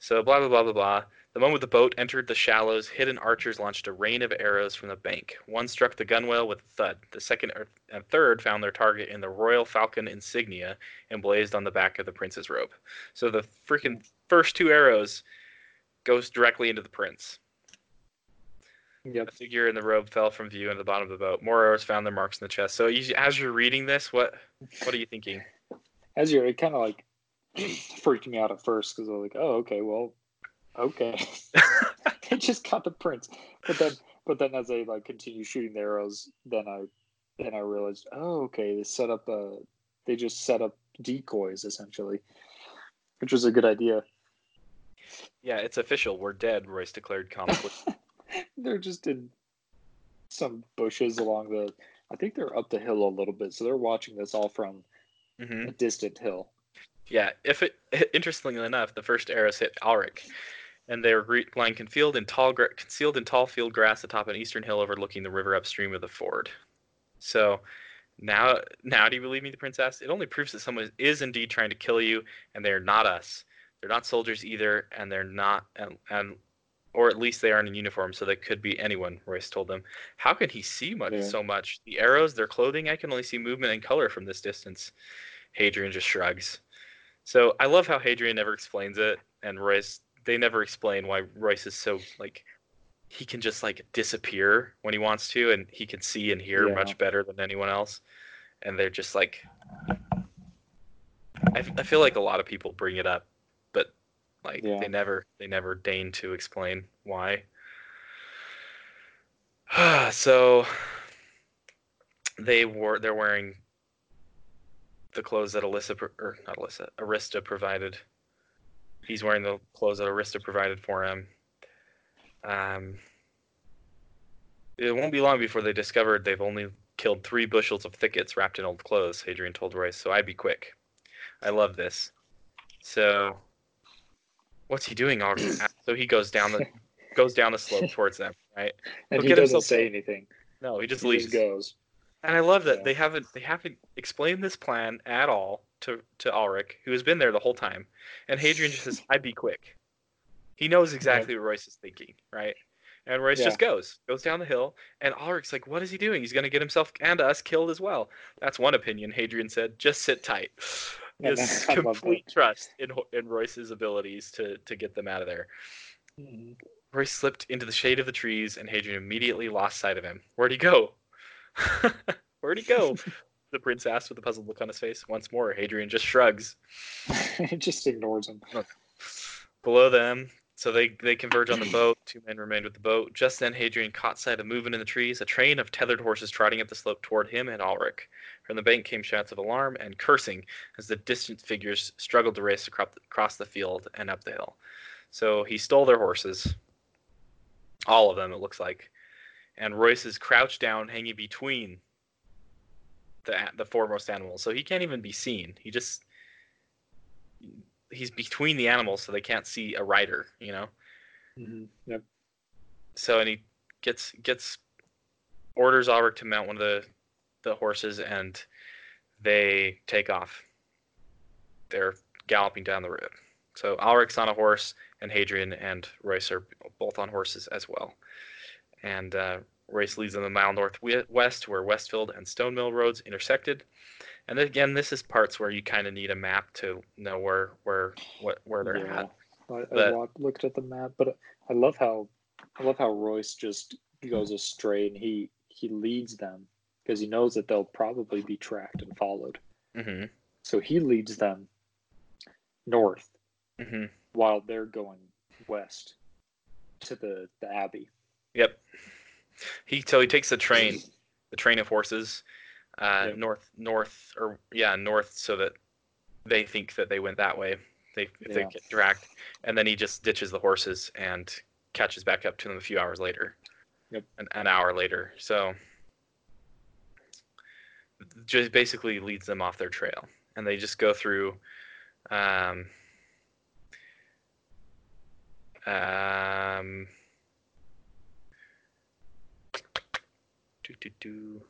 So blah, blah, blah, blah, blah. The moment the boat entered the shallows, hidden archers launched a rain of arrows from the bank. One struck the gunwale with a thud. The second and third found their target in the Royal Falcon insignia emblazoned on the back of the prince's robe. So the freaking first two arrows goes directly into the prince. Yep. A figure in the robe fell from view into the bottom of the boat. More arrows found their marks in the chest. So you, as you're reading this, what what are you thinking? As you're, it kind of like... freaked me out at first because I was like, "Oh, okay, well, okay." They just got the prince, but then, but then as they like continue shooting the arrows, then I, then I realized, oh, okay, they set up a, they just set up decoys essentially, which was a good idea. Yeah, it's official. We're dead. Royce declared calmly. They're just in some bushes along the. I think they're up the hill a little bit, so they're watching this all from mm-hmm. a distant hill. Yeah, if it interestingly enough, the first arrows hit Alric, and they were lying concealed in tall gra- concealed in tall field grass atop an eastern hill overlooking the river upstream of the ford. So, now, now do you believe me? The prince asked. It only proves that someone is indeed trying to kill you, and they are not us. They're not soldiers either, and they're not, and, and or at least they aren't in uniform, so they could be anyone. Royce told them. How can he see much yeah. so much? The arrows, their clothing. I can only see movement and color from this distance. Hadrian just shrugs. So I love how Hadrian never explains it, and Royce, they never explain why Royce is so, like, he can just, like, disappear when he wants to, and he can see and hear yeah. much better than anyone else. And they're just, like, I, I feel like a lot of people bring it up, but, like, yeah. they never, they never deign to explain why. So they wore, they're wearing... the clothes that Alyssa, or not Alyssa, Arista provided. He's wearing the clothes that Arista provided for him. Um, it won't be long before they discovered they've only killed three bushels of thickets wrapped in old clothes, Hadrian told Royce, so I'd be quick. I love this. So, what's he doing? So he goes down the goes down the slope towards them, right? And He'll he doesn't say anything. No, he just he leaves. He goes. And I love that yeah. they haven't they haven't explained this plan at all to, to Alric, who has been there the whole time. And Hadrian just says, I'd be quick. He knows exactly yeah. what Royce is thinking, right? And Royce yeah. just goes. Goes down the hill, and Ulrich's like, what is he doing? He's going to get himself and us killed as well. That's one opinion, Hadrian said. Just sit tight. Just complete trust in in Royce's abilities to, to get them out of there. Mm-hmm. Royce slipped into the shade of the trees, and Hadrian immediately lost sight of him. Where'd he go? Where'd he go? The prince asked with a puzzled look on his face. Once more, Hadrian just shrugs. He just ignores him. Below them, so they, they converge on the boat. Two men remained with the boat. Just then, Hadrian caught sight of movement in the trees, a train of tethered horses trotting up the slope toward him and Alric. From the bank came shouts of alarm and cursing as the distant figures struggled to race across the field and up the hill. So he stole their horses. All of them, it looks like. And Royce is crouched down, hanging between the the foremost animals. So he can't even be seen. He just... He's between the animals, so they can't see a rider, you know? Mm-hmm. Yep. So, and he gets... gets orders Alric to mount one of the, the horses, and they take off. They're galloping down the road. So Alric's on a horse, and Hadrian and Royce are both on horses as well. And uh, Royce leads them a mile northwest, where Westfield and Stonemill roads intersected. And then, again, this is parts where you kind of need a map to know where where what where they're yeah. at. I, but, I walked, looked at the map, but I love how I love how Royce just goes astray, and he he leads them because he knows that they'll probably be tracked and followed. Mm-hmm. So he leads them north mm-hmm. while they're going west to the, the Abbey. Yep. He so he takes the train, the train of horses, uh, yep. north, north, or yeah, north, so that they think that they went that way. They if yeah. they get dragged, and then he just ditches the horses and catches back up to them a few hours later. Yep. An, an hour later, so just basically leads them off their trail, and they just go through. Um, Um, do, do, do.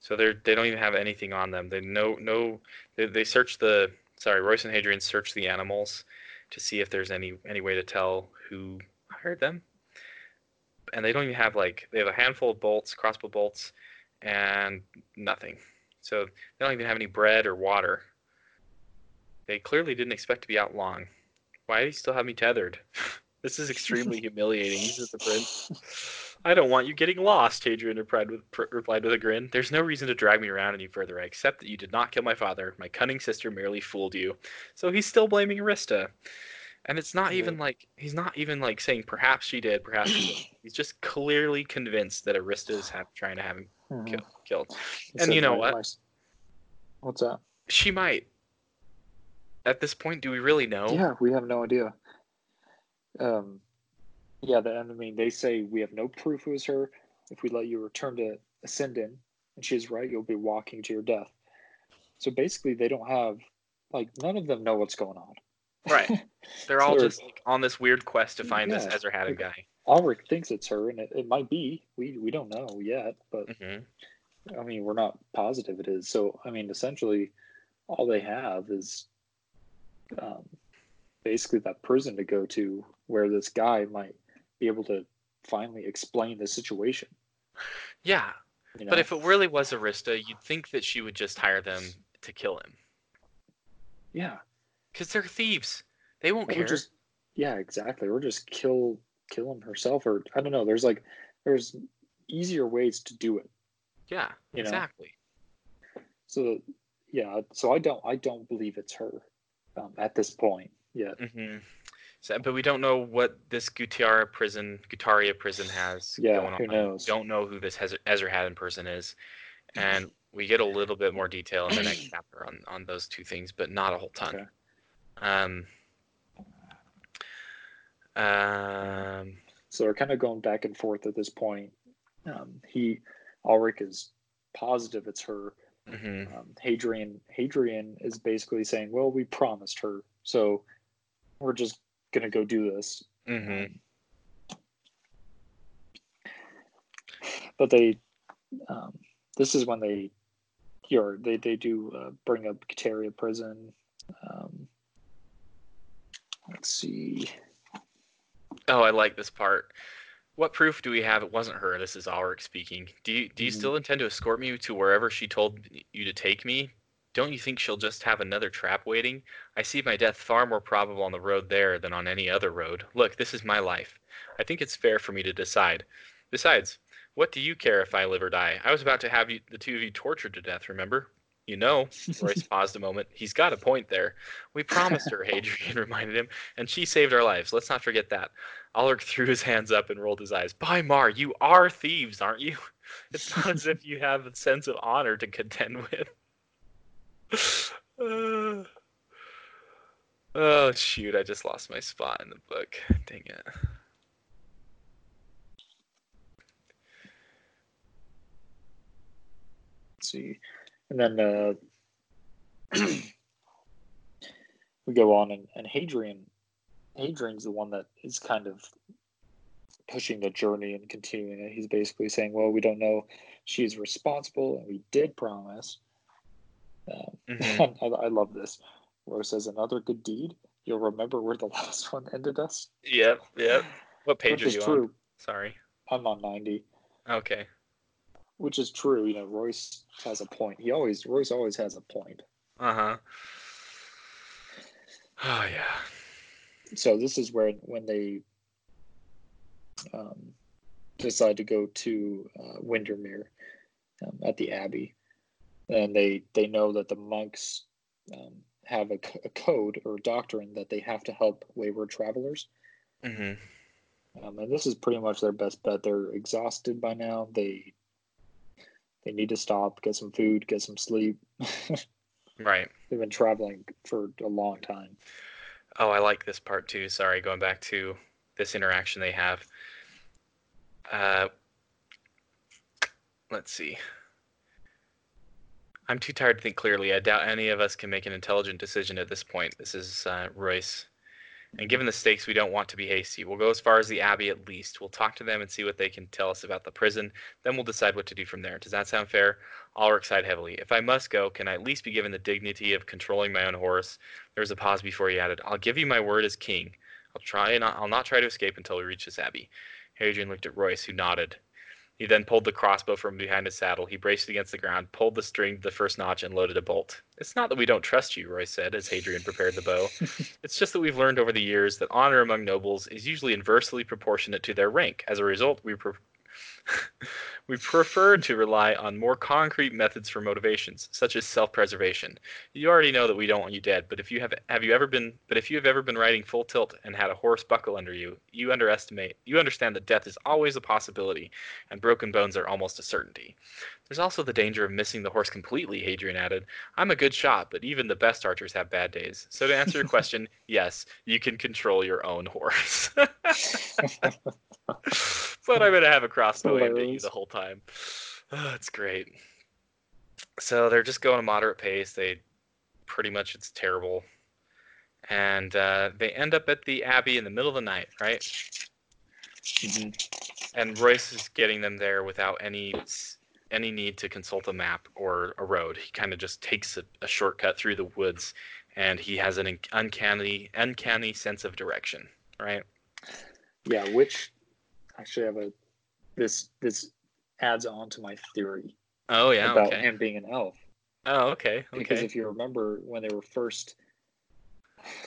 So they they don't even have anything on them. They no no they, they search the sorry Royce and Hadrian search the animals to see if there's any any way to tell who hired them. And they don't even have, like, they have a handful of bolts, crossbow bolts, and nothing. So they don't even have any bread or water. They clearly didn't expect to be out long. Why do you still have me tethered? This is extremely humiliating, says the prince. I don't want you getting lost, Hadrian replied with, pr- replied with a grin. There's no reason to drag me around any further. I accept that you did not kill my father. My cunning sister merely fooled you. So he's still blaming Arista. And it's not even like, he's not even like saying perhaps she did, perhaps she did. He's just clearly convinced that Arista is have, trying to have him mm-hmm. kill, killed. It's and you know what? Nice. What's that? She might. At this point, do we really know? Yeah, we have no idea. Um, yeah, the, I mean, they say we have no proof it was her. If we let you return to Ascendant, and she's right, you'll be walking to your death. So basically, they don't have, like, none of them know what's going on. Right. They're all just like, on this weird quest to find yeah, this Esrahaddon like, guy. Alric thinks it's her, and it, it might be. We we don't know yet, but mm-hmm. I mean, we're not positive it is. So, I mean, essentially, all they have is um, basically that prison to go to where this guy might be able to finally explain the situation. Yeah. You know? But if it really was Arista, you'd think that she would just hire them to kill him. Yeah. Because they're thieves. They won't or care. Just, yeah, exactly. Or just kill kill him herself. Or, I don't know. There's, like, there's easier ways to do it. Yeah, you exactly. know? So, yeah. So I don't I don't believe it's her um, at this point yet. Mm-hmm. So, but we don't know what this Gutaria prison, Gutaria prison has yeah, going on. Who knows? We don't know who this Esrahaddon person is. And we get a little bit more detail in the next chapter on, on those two things, but not a whole ton. Okay. Um, um, so they're kind of going back and forth at this point. Um, he, Alric is positive it's her. Mm-hmm. Um, Hadrian, Hadrian is basically saying, well, we promised her, so we're just going to go do this. Mm-hmm. But they, um, this is when they, here, they, they do uh, bring up Gutaria prison. Um, Let's see. Oh, I like this part. What proof do we have it wasn't her? This is Alric speaking. Do you do you mm. still intend to escort me to wherever she told you to take me? Don't you think she'll just have another trap waiting? I see my death far more probable on the road there than on any other road. Look, this is my life. I think it's fair for me to decide. Besides, what do you care if I live or die? I was about to have you, the two of you tortured to death, remember? You know, Royce paused a moment. He's got a point there. We promised her, Hadrian reminded him, and she saved our lives. Let's not forget that. Alric threw his hands up and rolled his eyes. By Mar, you are thieves, aren't you? It's not as if you have a sense of honor to contend with. Uh, oh, shoot. I just lost my spot in the book. Dang it. Let's see. And then uh, we go on, and, and Hadrian, Hadrian's the one that is kind of pushing the journey and continuing it. He's basically saying, well, we don't know. She's responsible, and we did promise. Uh, mm-hmm. I, I love this. Rose says, another good deed. You'll remember where the last one ended us. Yep, yep. What page are you true. on? Sorry. I'm on ninety. Okay. Which is true, you know. Royce has a point. He always, Royce always has a point. Uh huh. Oh yeah. So this is where when they um, decide to go to uh, Windermere um, at the Abbey, and they they know that the monks um, have a, a code or doctrine that they have to help wayward travelers. Mm-hmm. Um, and this is pretty much their best bet. They're exhausted by now. They They need to stop, get some food, get some sleep. Right. They've been traveling for a long time. Oh, I like this part too. Sorry, going back to this interaction they have. Uh, let's see. I'm too tired to think clearly. I doubt any of us can make an intelligent decision at this point. This is uh, Royce. And given the stakes, we don't want to be hasty. We'll go as far as the Abbey at least. We'll talk to them and see what they can tell us about the prison. Then we'll decide what to do from there. Does that sound fair? Alric sighed heavily. If I must go, can I at least be given the dignity of controlling my own horse? There was a pause before he added, I'll give you my word as king. I'll try not, I'll not try to escape until we reach this Abbey. Hadrian looked at Royce, who nodded. He then pulled the crossbow from behind his saddle. He braced it against the ground, pulled the string to the first notch, and loaded a bolt. It's not that we don't trust you, Royce said, as Hadrian prepared the bow. It's just that we've learned over the years that honor among nobles is usually inversely proportionate to their rank. As a result, we, pre- we prefer to rely on more concrete methods for motivations, such as self-preservation. You already know that we don't want you dead, but if you have, have you ever been, but if you have ever been riding full tilt and had a horse buckle under you, you underestimate, you understand that death is always a possibility, and broken bones are almost a certainty. There's also the danger of missing the horse completely, Hadrian added. I'm a good shot, but even the best archers have bad days. So to answer your question, yes, you can control your own horse. But I'm going to have a crossbow aimed at you the whole time. Oh, it's great. So they're just going a moderate pace. They pretty much, it's terrible. And uh, they end up at the Abbey in the middle of the night, right? Mm-hmm. And Royce is getting them there without any... any need to consult a map or a road. He kind of just takes a, a shortcut through the woods, and he has an uncanny uncanny sense of direction, right? Yeah, which actually I have a this this adds on to my theory. Oh yeah, about okay. him being an elf. Oh okay, okay. Because if you remember when they were first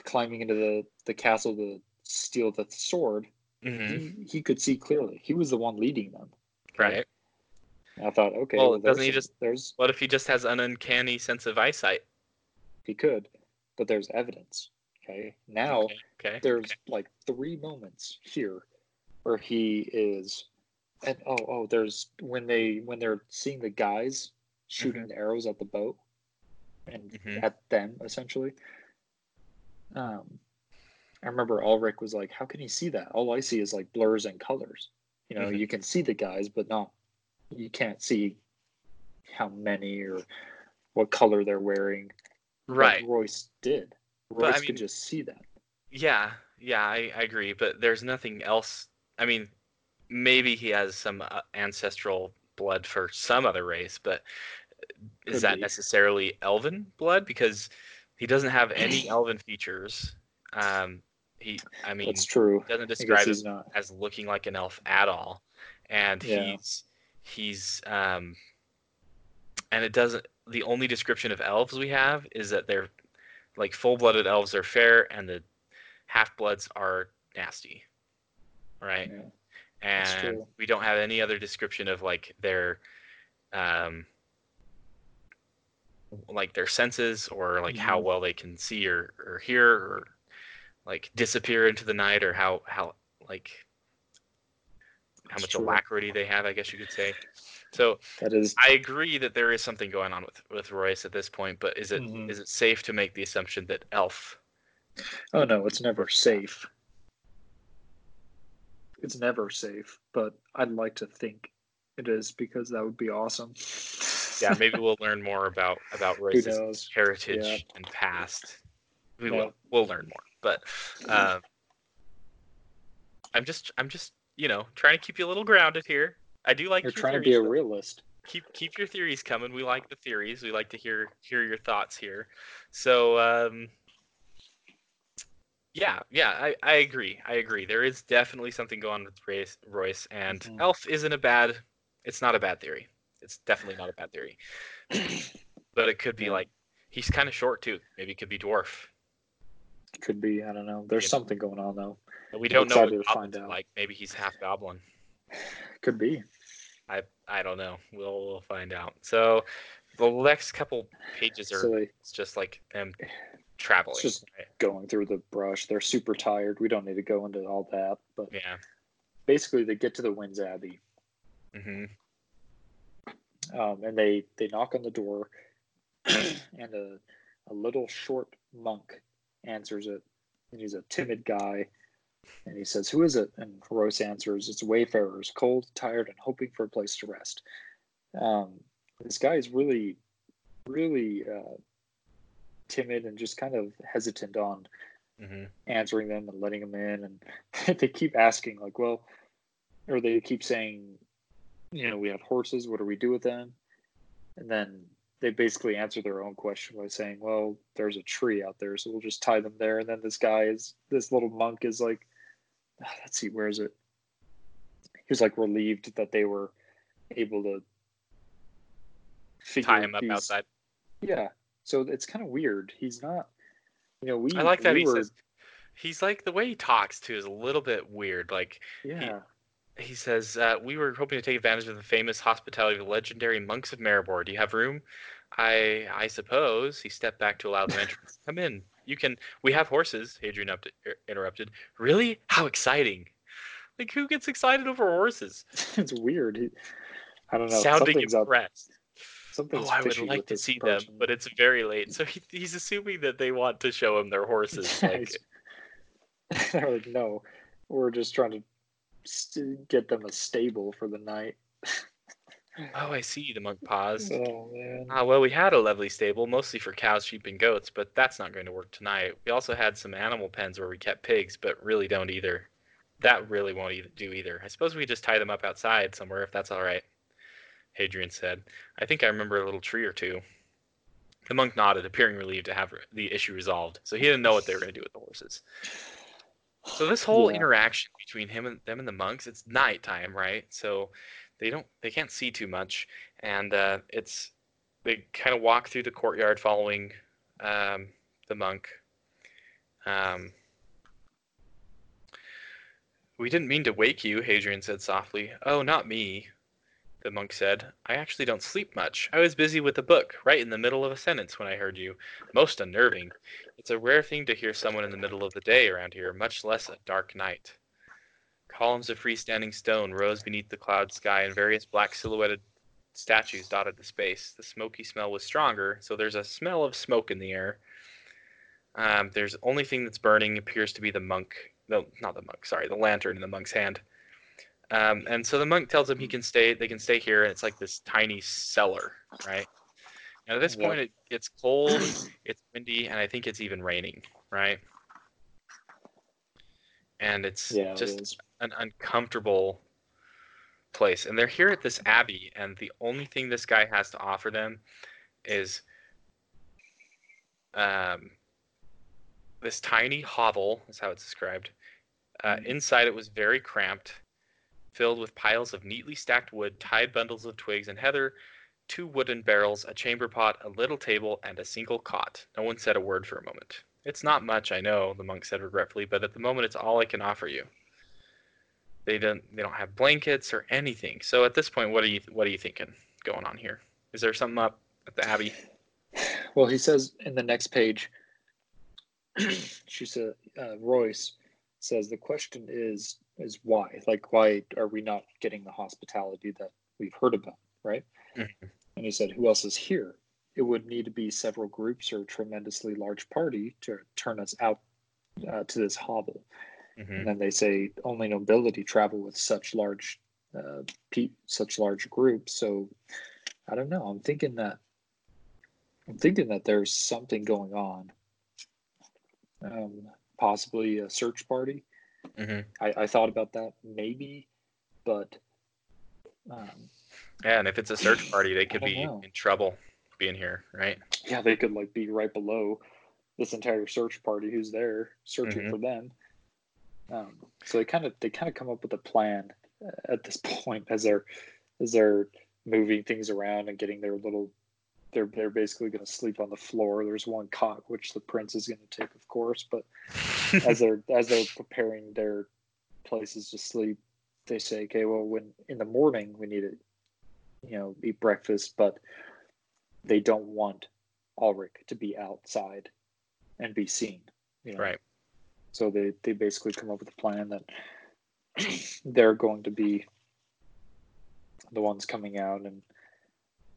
climbing into the, the castle to steal the sword, mm-hmm. he, he could see clearly. He was the one leading them. Okay? Right. I thought, okay, well, well doesn't he just, there's... what if he just has an uncanny sense of eyesight? He could, but there's evidence, okay? Now, okay, okay, there's okay. like three moments here where he is, and oh, oh, there's, when, they, when they're seeing the guys shooting mm-hmm. arrows at the boat, and mm-hmm. at them, essentially. Um, I remember Alric was like, how can he see that? All I see is like blurs and colors. You know, mm-hmm. you can see the guys, but not. You can't see how many or what color they're wearing. Right. Like Royce did. Royce but, I mean, could just see that. Yeah, yeah, I, I agree. But there's nothing else. I mean, maybe he has some uh, ancestral blood for some other race, but is could that be. necessarily elven blood? Because he doesn't have any elven features. Um, he, I mean, That's true. doesn't describe him not. as looking like an elf at all. And yeah. he's... He's, um, and it doesn't, the only description of elves we have is that they're, like, full-blooded elves are fair, and the half-bloods are nasty, right? Yeah, and we don't have any other description of, like, their, um, like, their senses, or, like, mm-hmm. how well they can see or, or hear, or, like, disappear into the night, or how, how, like... how much alacrity they have, I guess you could say. So that is... I agree that there is something going on with, with Royce at this point, but is it mm-hmm. is it safe to make the assumption that elf... Oh, no, it's never safe. It's never safe, but I'd like to think it is, because that would be awesome. Yeah, maybe we'll learn more about, about Royce's heritage yeah. and past. We yeah. will, we'll learn more, but uh, I'm just... I'm just you know, trying to keep you a little grounded here. I do like You're your trying theories, to be a realist. Keep keep your theories coming. We like the theories. We like to hear hear your thoughts here. So, um, yeah, yeah, I, I agree. I agree. There is definitely something going on with Royce, and mm-hmm. elf isn't a bad, it's not a bad theory. It's definitely not a bad theory. But it could be like, he's kind of short too. Maybe it could be dwarf. Could be, I don't know. There's you something know. going on though. We don't know what goblins are like. Maybe he's half goblin. Could be. I I don't know. We'll we'll find out. So the next couple pages are so they, it's just like them traveling. It's just right? going through the brush. They're super tired. We don't need to go into all that. But yeah, basically they get to the Winds Abbey. Mm-hmm. Um, and they, they knock on the door, and a a little short monk answers it. And he's a timid guy. And he says, who is it? And Royce answers, it's wayfarers, cold, tired, and hoping for a place to rest. Um, this guy is really, really uh, timid and just kind of hesitant on mm-hmm. answering them and letting them in. And they keep asking, like, well, or they keep saying, you know, we have horses, what do we do with them? And then they basically answer their own question by saying, well, there's a tree out there, so we'll just tie them there. And then this guy is, this little monk is like, oh, let's see, where is it? He was like relieved that they were able to tie him up these... outside. Yeah. So it's kind of weird. He's not, you know, we. I like that we he were... says, he's like, the way he talks too is a little bit weird. Like, yeah. He, he says, uh, we were hoping to take advantage of the famous hospitality of the legendary monks of Maribor. Do you have room? I I suppose. He stepped back to allow them entrance. Come in. You can. We have horses. Hadrian up to, er, interrupted. Really? How exciting! Like, who gets excited over horses? It's weird. He, I don't know. Sounding Something's impressed. Up. Something's oh, I would like to see person. them, but it's very late. So he, he's assuming that they want to show him their horses. Yeah, like, they're like, no, we're just trying to st- get them a stable for the night. Oh, I see. The monk paused. Oh, man. Ah, well, we had a lovely stable, mostly for cows, sheep, and goats, but that's not going to work tonight. We also had some animal pens where we kept pigs, but really don't either. That really won't do either. I suppose we just tie them up outside somewhere, if that's all right. Hadrian said, I think I remember a little tree or two. The monk nodded, appearing relieved to have the issue resolved. So he didn't know what they were going to do with the horses. So this whole yeah. interaction between him and them and the monks, it's nighttime, right? So they don't, they can't see too much. And uh, it's, they kind of walk through the courtyard following um, the monk. Um, we didn't mean to wake you, Hadrian said softly. Oh, not me. The monk said, I actually don't sleep much. I was busy with a book, right in the middle of a sentence when I heard you. Most unnerving. It's a rare thing to hear someone in the middle of the day around here, much less a dark night. Columns of freestanding stone rose beneath the cloud sky, and various black silhouetted statues dotted the space. The smoky smell was stronger, so there's a smell of smoke in the air. Um, there's the only thing that's burning appears to be the monk. No, not the monk, sorry, the lantern in the monk's hand. Um, and so the monk tells him he can stay. They can stay here, and it's like this tiny cellar, right? And at this yeah. point, it, it's cold, it's windy, and I think it's even raining, right? And it's yeah, just it an uncomfortable place. And they're here at this abbey, and the only thing this guy has to offer them is um, this tiny hovel. That's how it's described. Uh, mm-hmm. Inside, it was very cramped, filled with piles of neatly stacked wood, tied bundles of twigs and heather, two wooden barrels, a chamber pot, a little table, and a single cot. No one said a word for a moment. It's not much, I know, the monk said regretfully, but at the moment it's all I can offer you. They don't they don't have blankets or anything. So at this point, what are you what are you thinking going on here? Is there something up at the abbey? Well, he says in the next page, she said, uh, Royce says, the question is, is why? Like, why are we not getting the hospitality that we've heard about, right? Mm-hmm. And he said, who else is here? It would need to be several groups or a tremendously large party to turn us out uh, to this hovel. Mm-hmm. And then they say, only nobility travel with such large uh, pe- such large groups. So, I don't know. I'm thinking that I'm thinking that there's something going on. Um, possibly a search party. Mm-hmm. I, I thought about that, maybe, but um, yeah. And if it's a search party, they could be know. in trouble being here, right? Yeah, they could like be right below this entire search party who's there searching mm-hmm. for them. Um, so they kind of they kind of come up with a plan at this point as they're as they're moving things around and getting their little. They're they're basically going to sleep on the floor. There's one cot which the prince is going to take, of course. But as they're as they're preparing their places to sleep, they say, "Okay, well, when in the morning we need to, you know, eat breakfast." But they don't want Alric to be outside and be seen, you know? Right? So they they basically come up with a plan that they're going to be the ones coming out and.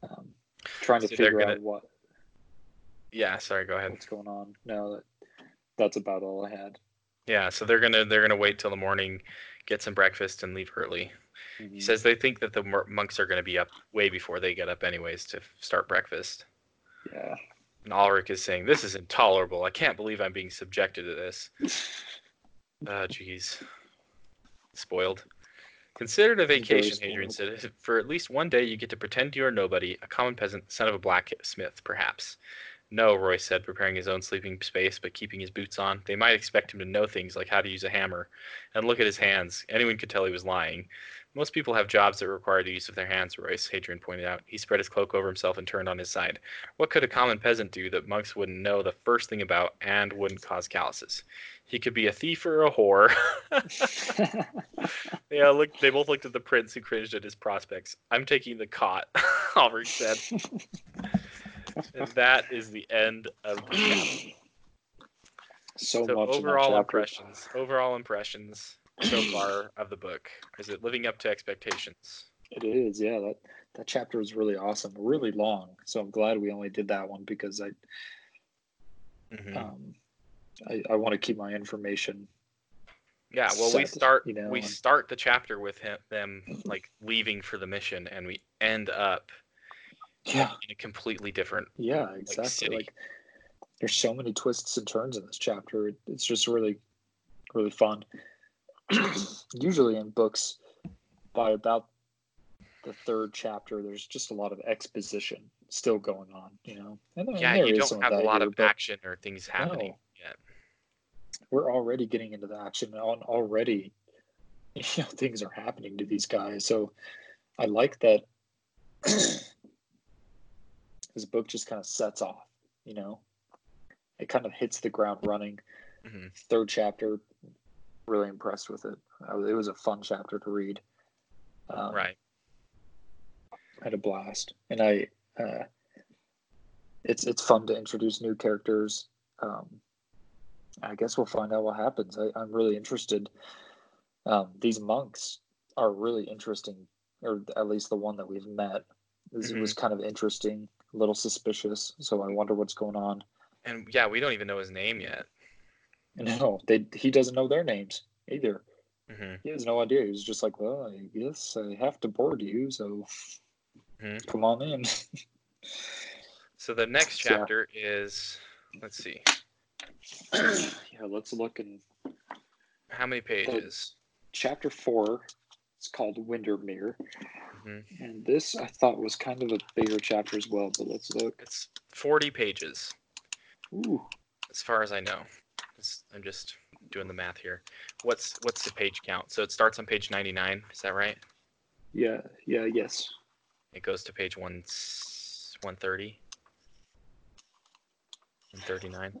Um, Trying to so figure gonna... out what. Yeah, sorry. Go ahead. What's going on? No, that, that's about all I had. Yeah, so they're gonna they're gonna wait till the morning, get some breakfast, and leave early. Mm-hmm. He says they think that the monks are gonna be up way before they get up, anyways, to start breakfast. Yeah. And Alric is saying, this is intolerable. I can't believe I'm being subjected to this. Ah, jeez. Spoiled. Consider it a vacation, Hadrian said. For at least one day you get to pretend you are nobody, a common peasant, son of a blacksmith, perhaps. No, Royce said, preparing his own sleeping space but keeping his boots on. They might expect him to know things like how to use a hammer. And look at his hands. Anyone could tell he was lying. Most people have jobs that require the use of their hands, Royce, Hadrian pointed out. He spread his cloak over himself and turned on his side. What could a common peasant do that monks wouldn't know the first thing about and wouldn't cause calluses? He could be a thief or a whore. yeah, look, they both looked at the prince, who cringed at his prospects. I'm taking the cot, Alric said. And that is the end of the chapter. So, so much overall chapter. impressions. Overall impressions so far of the book. Is it living up to expectations? It is, yeah. That that chapter is really awesome. Really long. So I'm glad we only did that one because I mm-hmm. um I, I want to keep my information. Yeah, well, set, we start you know, we and... start the chapter with him, them like leaving for the mission, and we end up yeah. in a completely different yeah exactly. Like, city. Like, there's so many twists and turns in this chapter. It, it's just really, really fun. Usually in books, by about the third chapter, there's just a lot of exposition still going on, you know. And, and yeah, you don't have a lot here, of action or things happening. No. Yet. We're already getting into the action on already, you know, things are happening to these guys. So I like that this book just kind of sets off, you know, it kind of hits the ground running. Mm-hmm. Third chapter, really impressed with it. It was a fun chapter to read. Um, right. I had a blast. And I, uh, it's, it's fun to introduce new characters. Um, I guess we'll find out what happens. I, I'm really interested. Um, these monks are really interesting, or at least the one that we've met. This mm-hmm. was kind of interesting, a little suspicious, so I wonder what's going on. And, yeah, we don't even know his name yet. No, they, he doesn't know their names either. Mm-hmm. He has no idea. He's just like, well, I guess I have to board you, so mm-hmm. come on in. So the next chapter yeah. is, let's see. Yeah, let's look in. How many pages? Chapter four. It's called Windermere. Mm-hmm. And this, I thought, was kind of a bigger chapter as well, but let's look. It's forty pages. Ooh. As far as I know. It's, I'm just doing the math here. What's what's the page count? So it starts on page ninety-nine. Is that right? Yeah. Yeah, yes. It goes to page one, one thirty. one thirty-nine.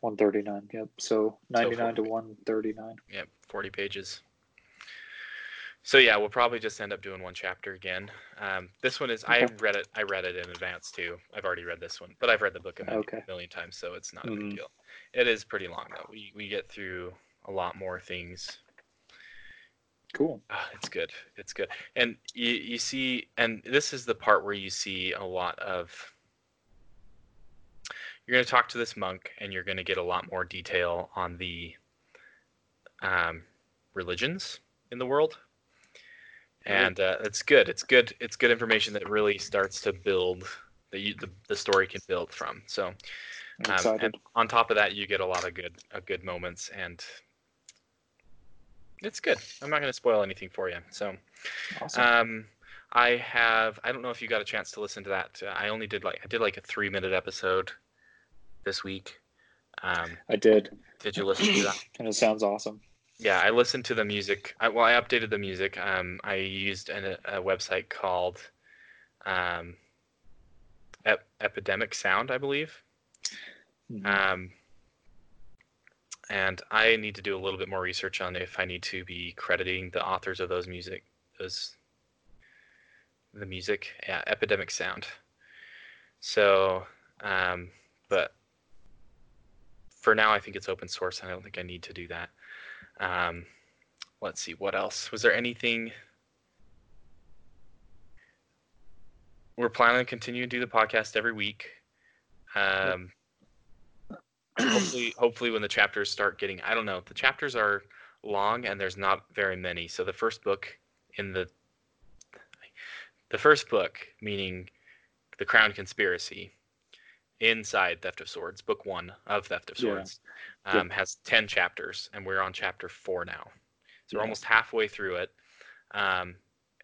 one thirty-nine, yep. So ninety-nine so to one thirty-nine. Yep, forty pages. So yeah, we'll probably just end up doing one chapter again. Um, this one is okay. I read it. I read it in advance too. I've already read this one, but I've read the book a million, okay. million times, so it's not a mm-hmm. big deal. It is pretty long though. We we get through a lot more things. Cool. Oh, it's good. It's good. And you you see, and this is the part where you see a lot of. You're going to talk to this monk, and you're going to get a lot more detail on the um, religions in the world. And uh, it's good. It's good. It's good information that really starts to build, that you, the the story can build from. So, um, and on top of that, you get a lot of good uh, good moments, and it's good. I'm not going to spoil anything for you. So, awesome. Um, I have. I don't know if you got a chance to listen to that. Uh, I only did like I did like a three minute episode this week. Um, I did. Did you listen to that? And it sounds awesome. Yeah, I listened to the music. I, well, I updated the music. Um, I used an, a website called um, Ep- Epidemic Sound, I believe. Mm-hmm. Um, and I need to do a little bit more research on if I need to be crediting the authors of those music, those the music. Yeah, Epidemic Sound. So. Um, But for now, I think it's open source, and I don't think I need to do that. Um, let's see, what else? Was there anything? We're planning to continue to do the podcast every week. Um, hopefully, hopefully, when the chapters start getting, I don't know, the chapters are long, and there's not very many. So the first book in the the first book, meaning The Crown Conspiracy, inside Theft of Swords, book one of Theft of Swords, yeah. um, yeah. has ten chapters, and we're on chapter four now. So yeah. we're almost halfway through it. Um,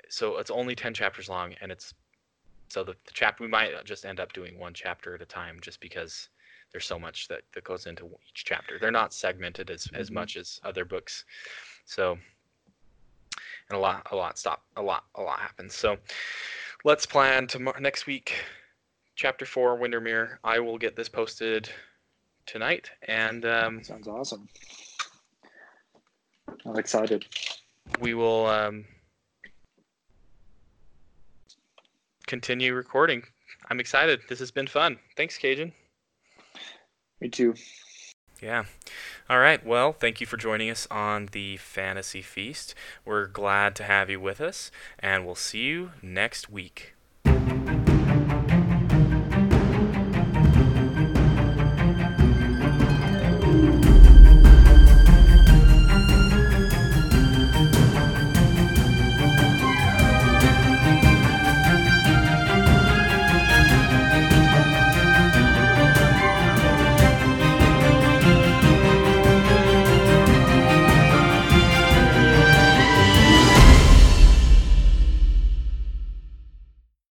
so it's only ten chapters long, and it's so the, the chapter we might just end up doing one chapter at a time, just because there's so much that, that goes into each chapter. They're not segmented as, mm-hmm. as much as other books, so and a lot, a lot stop, a lot, a lot happens. So let's plan tomorrow, next week. Chapter four, Windermere. I will get this posted tonight, and um, sounds awesome. I'm excited. We will um, continue recording. I'm excited. This has been fun. Thanks, Cajun. Me too. Yeah. All right. Well, thank you for joining us on the Fantasy Feast. We're glad to have you with us, and we'll see you next week.